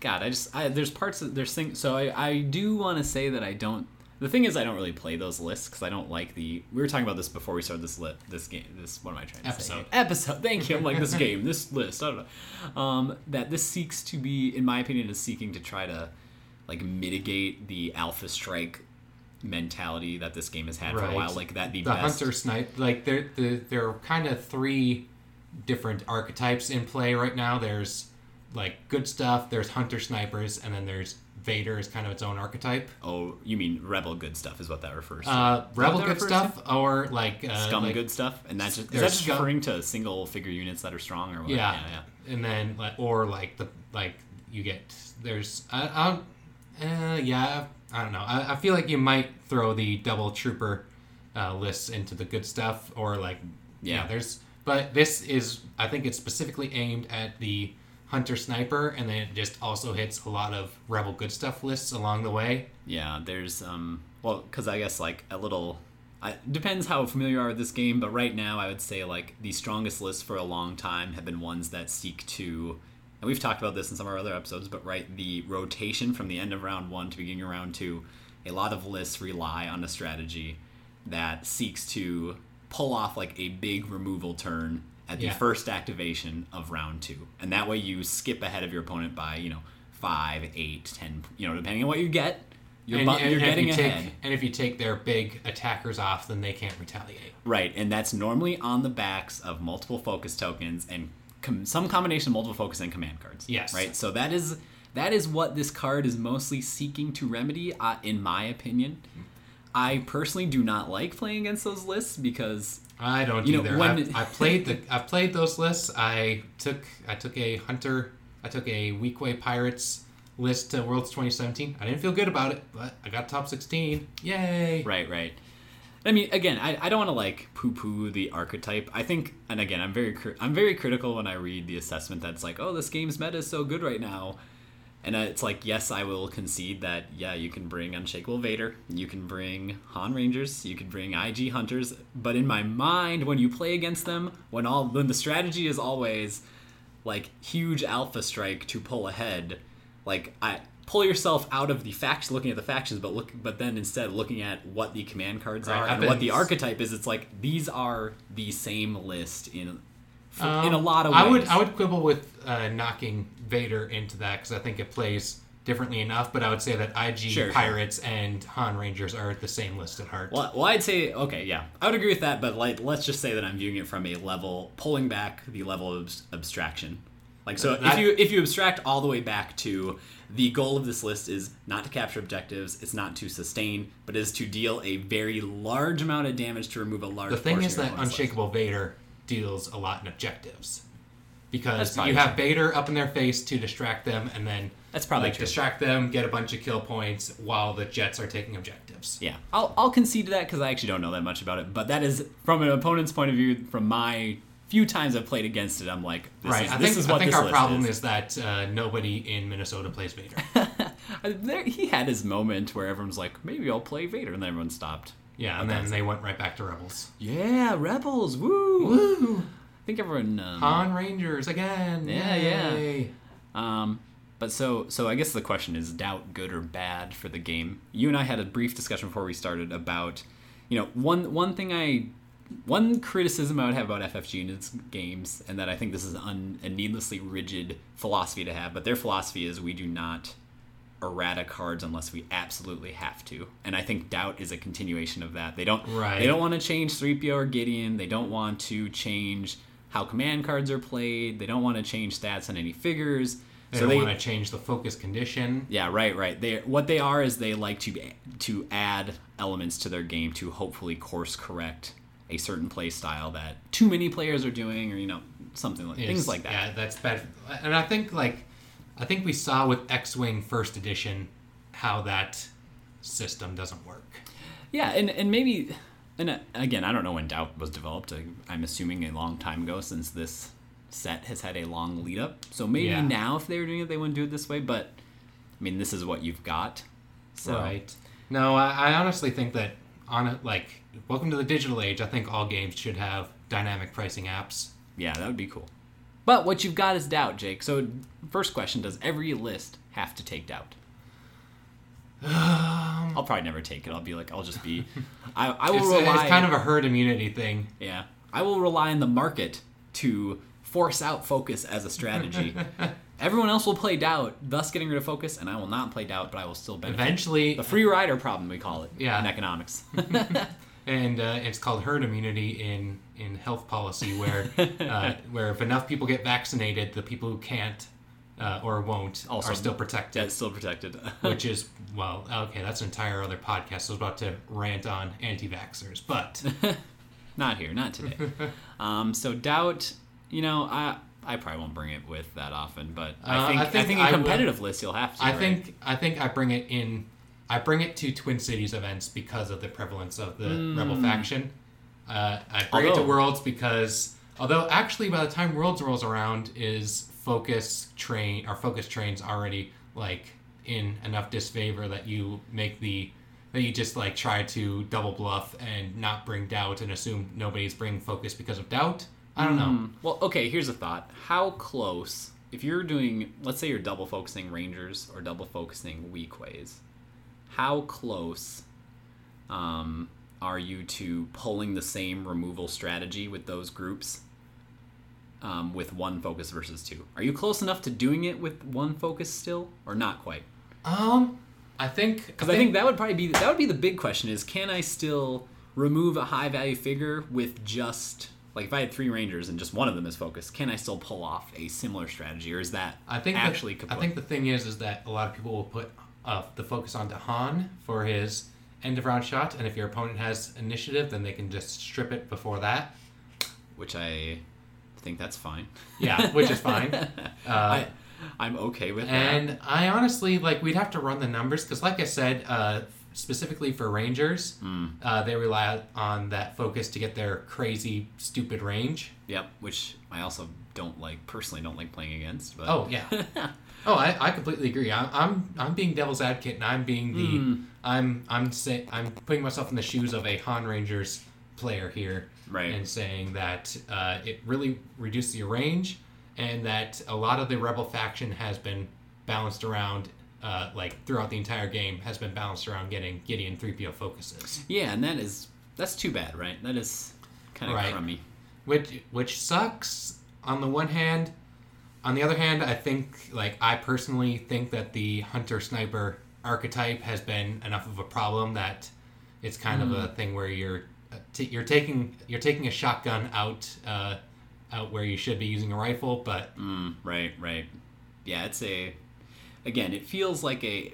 God, I just I, there's parts of there's things. So I I do want to say that I don't. The thing is, I don't really play those lists because I don't like the... We were talking about this before we started this lit, this game. This What am I trying to Episode. say? Episode. Thank you. I'm like, this game, this list, I don't know. Um, that this seeks to be, in my opinion, is seeking to try to like mitigate the Alpha Strike mentality that this game has had right. for a while. Like that, The, the best... Hunter Snipe. Like there, the, there are kind of three different archetypes in play right now. There's like good stuff, there's Hunter Snipers, and then there's... Vader is kind of its own archetype. Oh, you mean rebel good stuff is what that refers to. Uh, rebel good stuff to? Or like... Uh, scum like, good stuff? And that's just, is that just referring to single figure units that are strong or whatever? Yeah. yeah, yeah. And then, or like, the like you get... There's... I, I, uh, yeah, I don't know. I, I feel like you might throw the double trooper uh, lists into the good stuff or like... Yeah. yeah, there's... But this is... I think it's specifically aimed at the... Hunter Sniper, and then it just also hits a lot of Rebel Good Stuff lists along the way. Yeah, there's, um, well, because I guess, like, a little I, depends how familiar you are with this game, but right now I would say like the strongest lists for a long time have been ones that seek to, and we've talked about this in some of our other episodes, but right, the rotation from the end of round one to beginning of round two, a lot of lists rely on a strategy that seeks to pull off like a big removal turn at the yeah. first activation of round two. And that way you skip ahead of your opponent by, you know, five, eight, ten, you know, depending on what you get. You're, and, bu- and you're getting you ahead. Take, and if you take their big attackers off, then they can't retaliate. Right, and that's normally on the backs of multiple focus tokens and com- some combination of multiple focus and command cards. Yes. Right, so that is that is what this card is mostly seeking to remedy, uh, in my opinion. I personally do not like playing against those lists because... I don't you either. Know, when... I, I played the I played those lists. I took I took a Hunter... I took a Weequay Pirates... list to Worlds twenty seventeen. I didn't feel good about it, but I got top sixteen. Yay! Right, right. I mean, again, I, I don't want to like poo-poo the archetype. I think, and again, I'm very I'm very critical when I read the assessment that's like, oh, this game's meta is so good right now, and it's like, yes, I will concede that. Yeah, you can bring Unshakable Vader, you can bring Han Rangers, you can bring I G Hunters, but in my mind, when you play against them, when all when the strategy is always like huge alpha strike to pull ahead. Like, I pull yourself out of the facts, looking at the factions, but look, but then instead looking at what the command cards right, are and what the archetype is. It's like these are the same list in for, um, in a lot of ways. I would I would quibble with uh, knocking Vader into that because I think it plays differently enough. But I would say that I G sure, Pirates sure. and Han Rangers are the same list at heart. Well, well, I'd say okay, yeah, I would agree with that. But like, let's just say that I'm viewing it from a level pulling back the level of abstraction. Like, so if you if you abstract all the way back to the goal of this list is not to capture objectives, it's not to sustain, but is to deal a very large amount of damage to remove a large portion of your opponent's list. The thing is that Unshakable Vader deals a lot in objectives. Because you have Vader up in their face to distract them, and then that's probably like, distract them, get a bunch of kill points while the Jets are taking objectives. Yeah, I'll, I'll concede to that because I actually don't know that much about it, but that is, from an opponent's point of view, from my... few times I've played against it, I'm like, this right. is, I this think, is what I think this our list problem is, is that uh, nobody in Minnesota plays Vader. there, he had his moment where everyone's like, maybe I'll play Vader, and then everyone stopped. Yeah, and then they went right back to Rebels. Yeah, Rebels, woo! Woo! I think everyone... Um, Han Rangers, again! Yeah, yay. yeah. Um, but so, so I guess the question is, doubt good or bad for the game? You and I had a brief discussion before we started about, you know, one one thing I... One criticism I would have about F F G and its games, and that I think this is un, a needlessly rigid philosophy to have, but their philosophy is we do not errata cards unless we absolutely have to. And I think Doubt is a continuation of that. They don't right. They don't want to change three P O or Gideon. They don't want to change how command cards are played. They don't want to change stats on any figures. They so don't they, want to change the focus condition. Yeah, right, right. They what they are is they like to to add elements to their game to hopefully course correct a certain play style that too many players are doing, or you know, something like yes, things like that. Yeah, that's bad. And I think like, I think we saw with X-Wing First Edition how that system doesn't work. Yeah, and and maybe, and again, I don't know when Doubt was developed. I'm assuming a long time ago, since this set has had a long lead up. So maybe yeah. now, if they were doing it, they wouldn't do it this way. But I mean, this is what you've got. So. Right. No, I, I honestly think that on a, like. Welcome to the digital age. I think all games should have dynamic pricing apps. Yeah, that would be cool. But what you've got is Doubt, Jake. So first question, does every list have to take Doubt? Um, I'll probably never take it. I'll be like, I'll just be... I, I will it's, rely... It's kind of a herd immunity thing. Yeah. I will rely on the market to force out focus as a strategy. Everyone else will play Doubt, thus getting rid of focus, and I will not play Doubt, but I will still benefit. Eventually... The free rider problem, we call it yeah. in economics. And uh, it's called herd immunity in, in health policy, where uh, where if enough people get vaccinated, the people who can't uh, or won't also, are still protected. That's still protected. Which is, well, okay, that's an entire other podcast. I was about to rant on anti-vaxxers, but... not here, not today. um, so Doubt, you know, I I probably won't bring it with that often, but I think uh, I think, I think I in competitive will, lists you'll have to, I right? think I think I bring it in... I bring it to Twin Cities events because of the prevalence of the mm. Rebel faction. Uh, I bring although, it to Worlds because, although actually by the time Worlds rolls around, is focus train or focus trains already like in enough disfavor that you make the that you just like try to double bluff and not bring doubt and assume nobody's bringing focus because of doubt. I don't mm. know. Well, okay, here's a thought. How close, if you're doing, let's say you're double focusing Rangers or double focusing weak ways, how close um, are you to pulling the same removal strategy with those groups um, with one focus versus two? Are you close enough to doing it with one focus still, or not quite? Um, I think... Because I, I think that would probably be, that would be the big question is, can I still remove a high-value figure with just... Like, if I had three Rangers and just one of them is focused, can I still pull off a similar strategy, or is that I think actually the, I think the thing is, is that a lot of people will put uh, the focus onto Han for his end-of-round shot, and if your opponent has initiative, then they can just strip it before that. Which I think that's fine. Yeah, which is fine. Uh, I, I'm okay with and that. And I honestly, like, we'd have to run the numbers, because like I said... Uh, Specifically for Rangers, mm. uh, they rely on that focus to get their crazy, stupid range. Yep, which I also don't like, personally don't like playing against. But. Oh, yeah. oh, I, I completely agree. I'm, I'm I'm being devil's advocate, and I'm being the... Mm. I'm I'm say, I'm putting myself in the shoes of a Han Rangers player here. Right. And saying that uh, it really reduces your range, and that a lot of the Rebel faction has been balanced around... Uh, like throughout the entire game has been balanced around getting Gideon three P O focuses. Yeah, and that is that's too bad, right? That is kind of right. crummy. Which which sucks on the one hand. On the other hand, I think like I personally think that the hunter sniper archetype has been enough of a problem that it's kind mm. of a thing where you're t- you're taking you're taking a shotgun out uh, out where you should be using a rifle, but mm, right, right. Yeah, it's a Again, it feels like a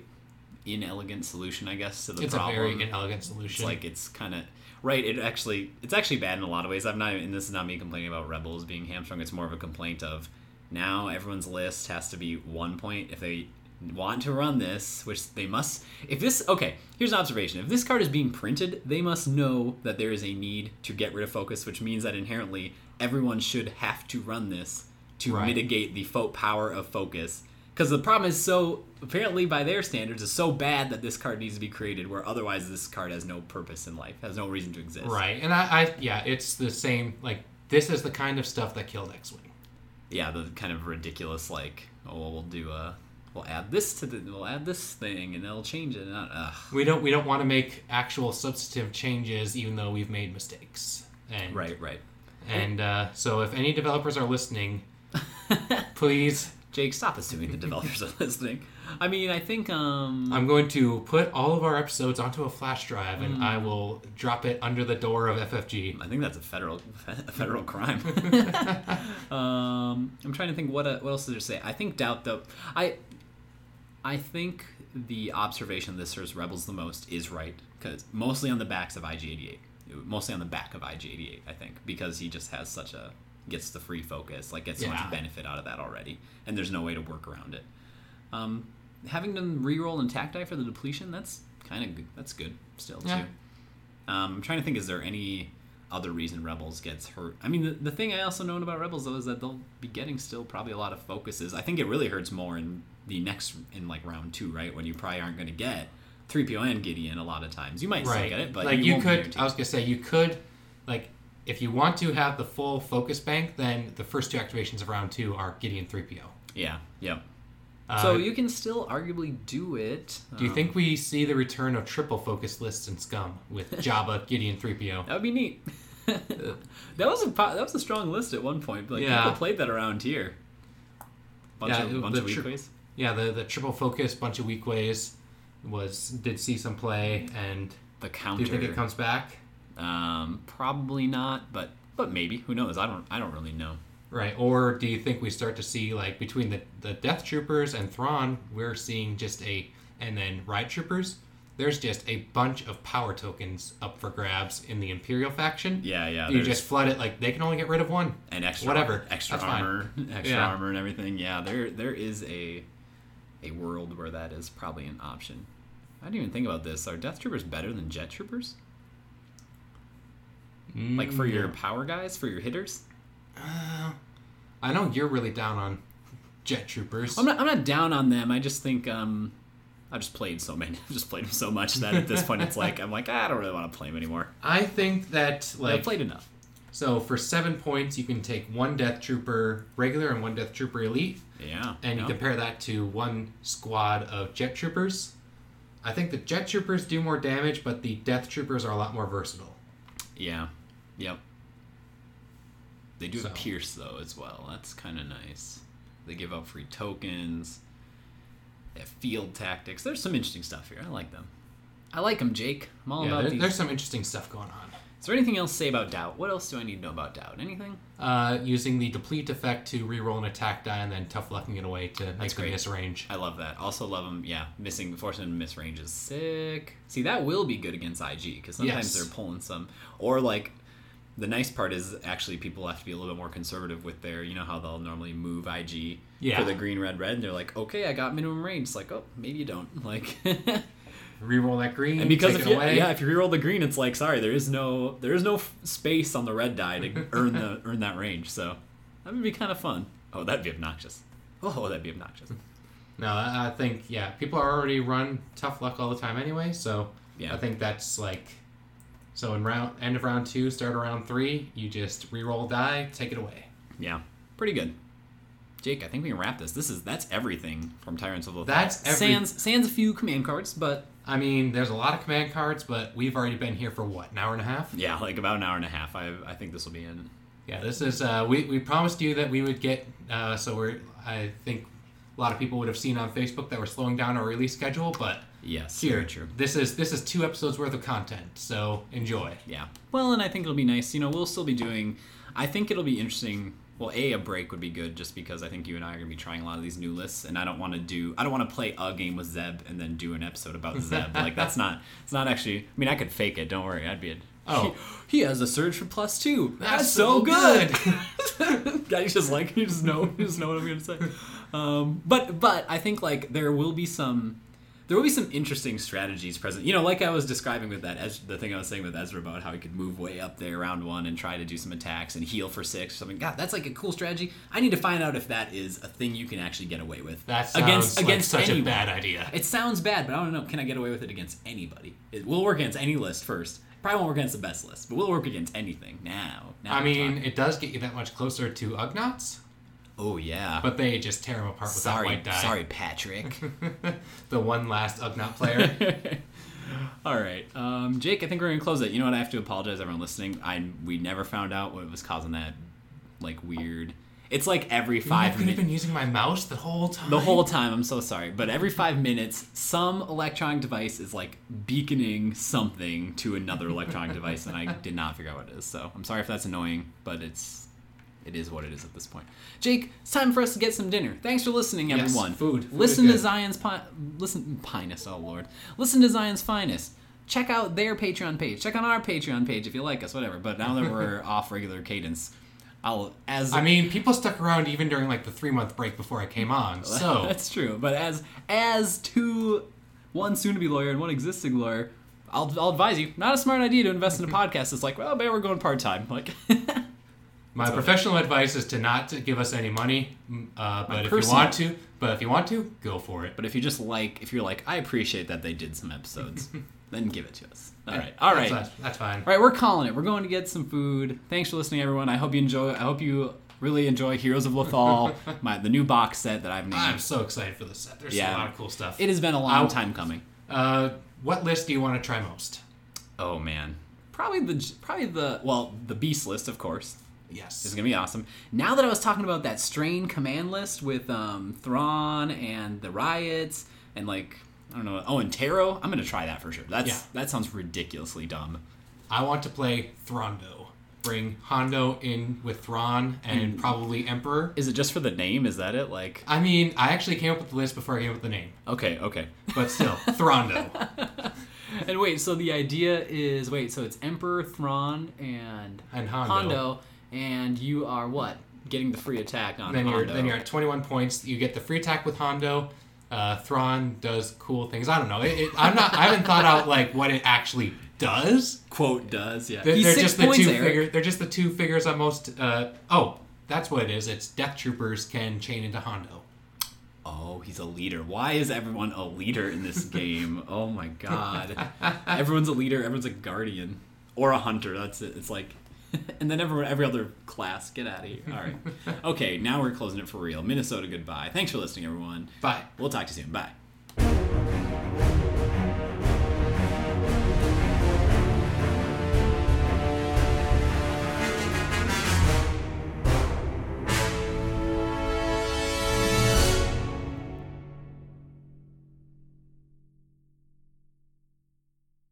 inelegant solution, I guess, to the it's problem. It's a very inelegant solution. It's like it's kind of right. It actually, it's actually bad in a lot of ways. I'm not, and this is not me complaining about Rebels being hamstrung. It's more of a complaint of now everyone's list has to be one point if they want to run this, which they must. If this, okay, here's an observation: if this card is being printed, they must know that there is a need to get rid of focus, which means that inherently everyone should have to run this to right. mitigate the fo- power of focus. Because the problem is so, apparently by their standards, is so bad that this card needs to be created, where otherwise this card has no purpose in life, has no reason to exist. Right, and I, I yeah, it's the same, like, this is the kind of stuff that killed X-Wing. Yeah, the kind of ridiculous, like, oh, well, we'll do a, we'll add this to the, we'll add this thing, and it'll change it. Ugh. We don't, we don't want to make actual substantive changes, even though we've made mistakes. And, right, right. And uh, so if any developers are listening, please... Jake, stop assuming the developers are listening. I mean, I think... Um... I'm going to put all of our episodes onto a flash drive, and mm. I will drop it under the door of F F G. I think that's a federal a federal crime. um, I'm trying to think, what, uh, what else did I say? I think doubt, though... I I think the observation that serves Rebels the most is right, because mostly on the backs of I G eighty-eight. Mostly on the back of I G eighty-eight, I think, because he just has such a... gets the free focus, like gets so yeah. much benefit out of that already, and there's no way to work around it. Um, having them reroll and tact die for the depletion, that's kind of good. That's good still yeah. too. Um, I'm trying to think, is there any other reason Rebels gets hurt? I mean, the, the thing I also know about Rebels though is that they'll be getting still probably a lot of focuses. I think it really hurts more in the next in like round two, right, when you probably aren't going to get three P O and Gideon a lot of times. You might right. still get it, but like you, you won't could. Guarantee. I was gonna say you could like. If you want to have the full focus bank, then the first two activations of round two are Gideon three P O. Yeah, yeah. Uh, so you can still arguably do it. Do you um, think we see the return of triple focus lists in Scum with Jabba, Gideon three P O? That would be neat. that was a that was a strong list at one point. Like yeah. people played that around here. Bunch yeah, of bunch of weak tri- ways. Yeah, the the triple focus bunch of weak ways was did see some play and the counter. Do you think it comes back? Um, probably not, but, but maybe, who knows? I don't, I don't really know. Right. Or do you think we start to see like between the, the Death Troopers and Thrawn, we're seeing just a, and then Ride Troopers, there's just a bunch of power tokens up for grabs in the Imperial faction. Yeah. Yeah. You just flood it. Like they can only get rid of one and extra, whatever, extra That's armor, fine. extra yeah. armor and everything. Yeah. There, there is a, a world where that is probably an option. I didn't even think about this. Are Death Troopers better than Jet Troopers? Like for your power guys, for your hitters? Uh, I know you're really down on Jet Troopers. I'm not, I'm not down on them. I just think um, I've just played so many. I've just played him so much that at this point it's like I'm like ah, I don't really want to play him anymore. I think that like I've played enough. So for seven points, you can take one Death Trooper regular and one Death Trooper elite. Yeah. And yeah. you compare that to one squad of Jet Troopers. I think the Jet Troopers do more damage, but the Death Troopers are a lot more versatile. Yeah. Yep. They do so. Pierce though as well. That's kind of nice. They give out free tokens. They have field tactics. There's some interesting stuff here. I like them. I like them, Jake. I'm all yeah, about there, these. There's some interesting stuff going on. Is there anything else to say about Doubt? What else do I need to know about Doubt? Anything? Uh, using the Deplete effect to reroll an attack die and then tough lucking it away to make them miss range. I love that. Also love them, yeah, missing, forcing them to miss range is sick. See, that will be good against I G, because sometimes yes. they're pulling some. Or, like, the nice part is actually people have to be a little bit more conservative with their, you know how they'll normally move I G yeah. for the green, red, red, and they're like, okay, I got minimum range. It's like, oh, maybe you don't. Like... Reroll that green, and because if you, away. yeah, if you reroll the green, it's like sorry, there is no there is no f- space on the red die to earn the earn that range. So that would be kind of fun. Oh, that'd be obnoxious. Oh, that'd be obnoxious. No, I think yeah, people are already run tough luck all the time anyway. So yeah. I think that's like so in round end of round two, start of round three, you just reroll die, take it away. Yeah, pretty good. Jake, I think we can wrap this. This is that's everything from Tyrants of Lothal. That's every- sans sans a few command cards, but. I mean, there's a lot of command cards, but we've already been here for, what, an hour and a half? Yeah, like about an hour and a half. I I think this will be in. Yeah, this is, uh, we, we promised you that we would get, uh, so we're, I think a lot of people would have seen on Facebook that we're slowing down our release schedule, but yes, here, very true. This is this is two episodes worth of content, so enjoy. Yeah. Well, and I think it'll be nice, you know, we'll still be doing, I think it'll be interesting, well, A, a break would be good just because I think you and I are going to be trying a lot of these new lists, and I don't want to do, I don't want to play a game with Zeb and then do an episode about Zeb. Like, that's not, it's not actually, I mean, I could fake it, don't worry, I'd be a, oh, he, he has a surge for plus two. That's, that's so, so good. good. Guys just like, you just know, you just know what I'm going to say. Um, but, but I think, like, there will be some, there will be some interesting strategies present. You know, like I was describing with that, Ez- the thing I was saying with Ezra about how he could move way up there round one and try to do some attacks and heal for six or something. God, that's like a cool strategy. I need to find out if that is a thing you can actually get away with. That sounds against, like against such anyone. A bad idea. It sounds bad, but I don't know. Can I get away with it against anybody? It will work against any list first. Probably won't work against the best list, but will work against anything now. now I mean, talking. It does get you that much closer to Ugnaughts. Oh, yeah. But they just tear him apart with sorry, that white dye. Sorry, Patrick. The one last Ugnaught player. All right. Um, Jake, I think we're going to close it. You know what? I have to apologize to everyone listening. I We never found out what was causing that, like, weird... It's like every five minutes. I could have been using my mouse the whole time. The whole time. I'm so sorry. But every five minutes, some electronic device is like beaconing something to another electronic device, and I did not figure out what it is. So I'm sorry if that's annoying, but it's... It is what it is at this point. Jake, it's time for us to get some dinner. Thanks for listening, everyone. Yes, food. food listen to Zion's pi- listen Pinus, oh Lord. Listen to Zion's Finest. Check out their Patreon page. Check out our Patreon page if you like us, whatever. But now that we're off regular cadence, I'll as I mean, people stuck around even during like the three month break before I came on. So that's true. But as as two one soon to be lawyer and one existing lawyer, I'll I'll advise you, not a smart idea to invest in a podcast. It's like, well, man, we're going part time. Like My so professional that. advice is to not to give us any money, uh, but if you want to, but if you want to, go for it. But if you just like, if you're like, I appreciate that they did some episodes, then give it to us. All right, all right, that's, that's fine. All right, we're calling it. We're going to get some food. Thanks for listening, everyone. I hope you enjoy. I hope you really enjoy Heroes of Lothal, my the new box set that I've named. I'm so excited for this set. There's yeah. a lot of cool stuff. It has been a long I'll, time coming. Uh, what list do you want to try most? Oh man, probably the probably the well the beast list, of course. Yes. It's going to be awesome. Now that I was talking about that strain command list with um, Thrawn and the riots and like, I don't know, oh, and Tarot, I'm going to try that for sure. That's yeah. That sounds ridiculously dumb. I want to play Throndo. Bring Hondo in with Thrawn and mm. probably Emperor. Is it just for the name? Is that it? Like, I mean, I actually came up with the list before I came up with the name. Okay, okay. But still, Throndo. And wait, so the idea is, wait, so it's Emperor, Thrawn, and, and Hondo. Hondo. And you are what? Getting the free attack on then Hondo. You're, then you're at twenty-one points. You get the free attack with Hondo. Uh, Thrawn does cool things. I don't know. It, it, I'm not. I haven't thought out like what it actually does. Quote does. Yeah. They're, He's they're six just the points, two figures. They're just the two figures on most. Uh, oh, that's what it is. It's Death Troopers can chain into Hondo. Oh, he's a leader. Why is everyone a leader in this game? Oh my god. Everyone's a leader, everyone's a guardian. Or a hunter, that's it. It's like... and then everyone, every other class, get out of here. All right. Okay, now we're closing it for real. Minnesota, goodbye. Thanks for listening, everyone. Bye. We'll talk to you soon. Bye.